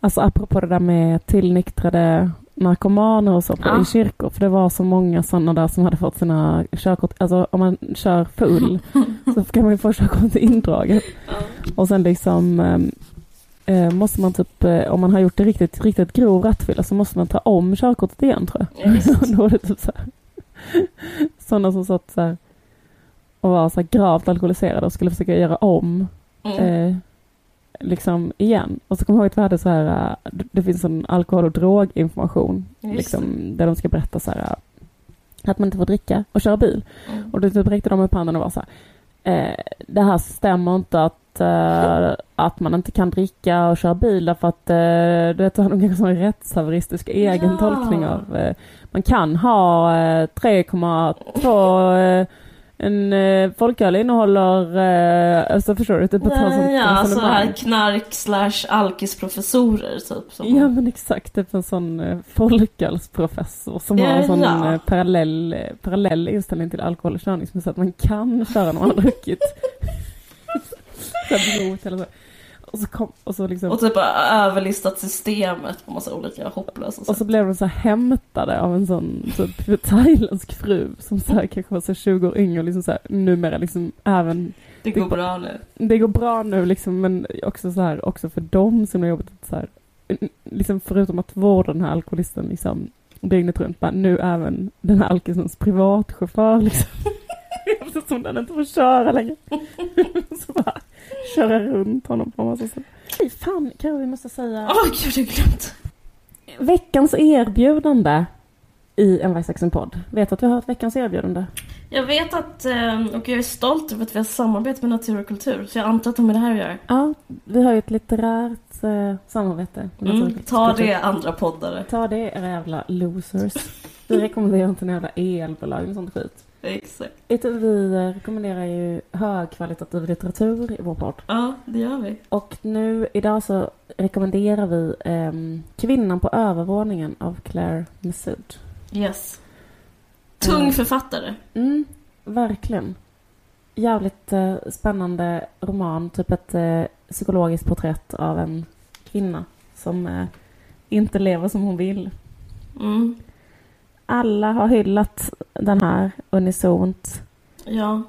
alltså apropå det där med tillnyktrade narkomaner och så på, ja. I kyrkor, för det var så många sådana där som hade fått sina körkort, alltså om man kör full så kan man ju få körkort indraget, ja. Och sen liksom eh, måste man typ, om man har gjort det riktigt, riktigt grov rattfylla så måste man ta om körkortet igen, tror jag. Då var det typ så här sådana som satt så här och var så här gravt alkoholiserade och skulle försöka göra om mm. eh, liksom igen. Och så kommer jag ihåg att vi hade så här, det finns en alkohol- och droginformation liksom, där de ska berätta så här att man inte får dricka och köra bil. Mm. Och då typ räckte de upp handen och var så här, eh, det här stämmer inte att, eh, att man inte kan dricka och köra bil därför att eh, du vet, har de sån rättshaveristisk egen tolkning ja. Av eh, man kan ha eh, tre komma två eh, en eh, folköl innehåller eh, alltså förstår du typ ett ja, sånt, ja, sån så här knark slash alkisprofessorer typ som... Ja men exakt, typ en sån eh, folkölsprofessor som ja, har en sån ja. eh, parallell, eh, parallell inställning till alkohol och körning som så att man kan köra när man har druckit så. Och så, kom, och, så liksom, och typ överlistat systemet på massa olika hopplösa sätt. Och så blev de så hämtade av en sån typ thailändsk fru som så här, kanske var så tjugo år yngre och liksom så här, numera liksom även... Det går det, bra nu. Det går bra nu liksom, men också så här, också för dem som har jobbat så här, liksom förutom att vårda den här alkoholisten liksom dygnet runt, bara, nu även den här alkoholistens privatchaufför liksom. Som den inte får köra längre. Så bara köra runt honom på massa sätt. Fy fan, Karin, vi måste säga... Åh, gud, jag glömt. Veckans erbjudande i en Vaxaxen-podd. Vet att vi har ett veckans erbjudande? Jag vet att, och jag är stolt över att vi har samarbete med Natur och Kultur. Så jag antar att de är det här att göra. Ja, vi har ju ett litterärt samarbete. Mm, ta det, andra poddare. Ta det, era jävla losers. Vi rekommenderar inte några elbolag eller sånt skit. Exakt. Vi rekommenderar ju högkvalitativ litteratur i vår podd. Ja, det gör vi. Och nu idag så rekommenderar vi eh, Kvinnan på övervåningen av Claire Messud. Yes. Tung mm. författare. Mm, verkligen. Jävligt eh, spännande roman. Typ ett eh, psykologiskt porträtt av en kvinna som eh, inte lever som hon vill. Mm. Alla har hyllat den här unisont. Ja.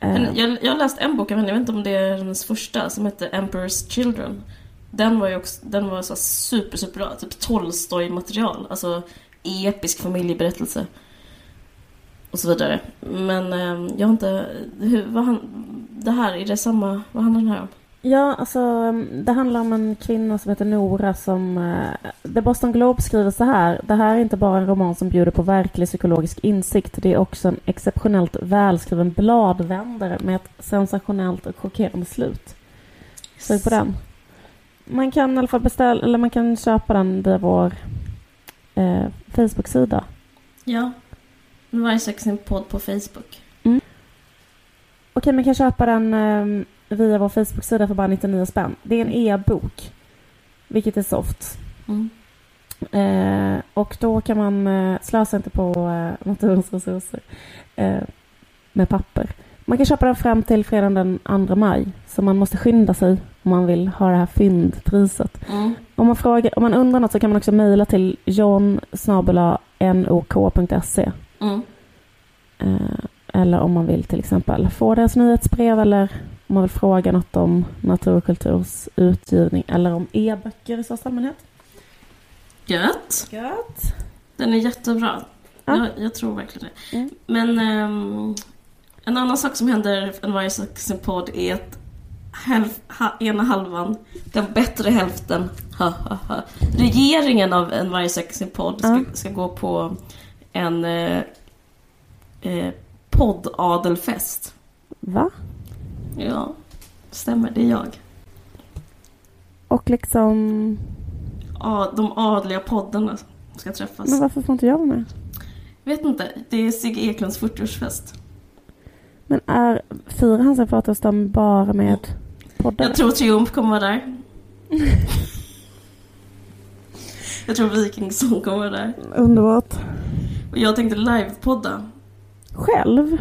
Men jag, jag har läst en bok, men jag vet inte om det är hennes första, som heter Emperor's Children. Den var ju också, den var så super, super bra. Typ Tolstoj-material. Alltså episk familjeberättelse. Och så vidare. Men eh, jag har inte... Hur, vad han, det här, är det samma... Vad handlar den här om? Ja, alltså det handlar om en kvinna som heter Nora som... Uh, The Boston Globe skriver så här: det här är inte bara en roman som bjuder på verklig psykologisk insikt, det är också en exceptionellt välskriven bladvändare med ett sensationellt och chockerande slut. Så på den. Man kan i alla fall beställa, eller man kan köpa den via vår eh, Facebook-sida. Ja, Varje sak sin podd på Facebook. Mm. Okej, man kan köpa den eh, via vår Facebook-sida för bara nittionio spänn. Det är en e-bok, vilket är soft. Mm. Eh, och då kan man eh, slösa inte på eh, naturens resurser eh, med papper. Man kan köpa den fram till fredagen den andra maj. Så man måste skynda sig om man vill ha det här fyndpriset. Mm. Om man frågar, om man undrar något så kan man också mejla till john snabel-a n o k punkt s e. Mm. Eh, eller om man vill till exempel få deras nyhetsbrev, eller om man vill fråga något om natur- och kulturs utgivning eller om e-böcker i största allmänhet. Gött. Gött. Den är jättebra. Ja. Jag, jag tror verkligen det. Mm. Men... Ehm... en annan sak som händer än varje sin podd är att hälf, ha, ena halvan, den bättre hälften, ha, ha, ha, regeringen av en varje sin podd ska, mm. ska gå på en eh, eh, poddadelfest. Va? Ja, stämmer, det är jag. Och liksom... Ja, de adliga poddarna ska träffas. Men varför får inte jag med? Vet inte, det är Sigge Eklunds fyrtioårsfest. Men är fyra han som pratar stam bara med poddar? Jag tror Triumf kommer vara där. Jag tror Vikingsson kommer vara där. Underbart. Och jag tänkte livepodda. Själv?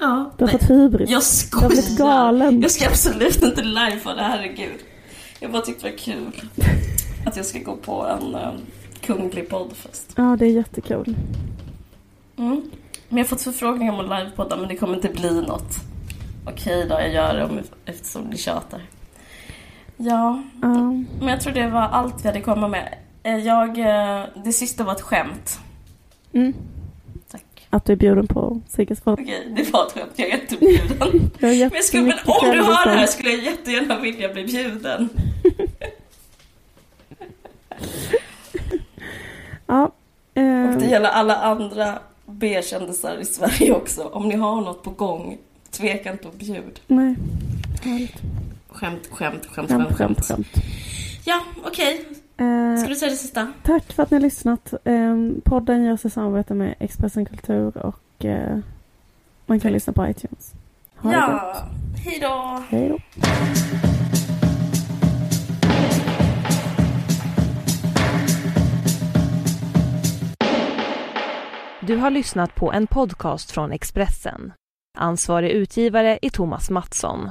Ja. Du har nej. fått hybris. Jag skojar. Jag har galen. Jag ska absolut inte livepodda, herregud. Jag bara tyckte det var kul att jag ska gå på en um, kunglig poddfest. Ja, det är jättekul. Mm. Men jag har fått förfrågningar om att livepodda, men det kommer inte bli något. Okej då, jag gör det om, eftersom ni tjatar. Ja, um. men jag tror det var allt vi hade kommit med. Jag, det sista var ett skämt. Mm. Tack. Att du är bjuden på Siggesfart. Okej, det var ett skämt, jag är jättebjuden. jag är men jag skulle, men om du har det här skulle jag jättegärna vilja bli bjuden. ja, um. Och det gäller alla andra B-kändisar i Sverige också. Om ni har något på gång, tveka inte och bjud. Nej. Härligt. Skämt, skämt, skämt, skämt, skämt, skämt. Ja, okej. Okay. Ska du säga det sista? Tack för att ni har lyssnat. Podden görs i samarbete med Expressen Kultur och man kan lyssna på iTunes. Ha ja, hej då! Hej då! Du har lyssnat på en podcast från Expressen. Ansvarig utgivare är Thomas Mattsson.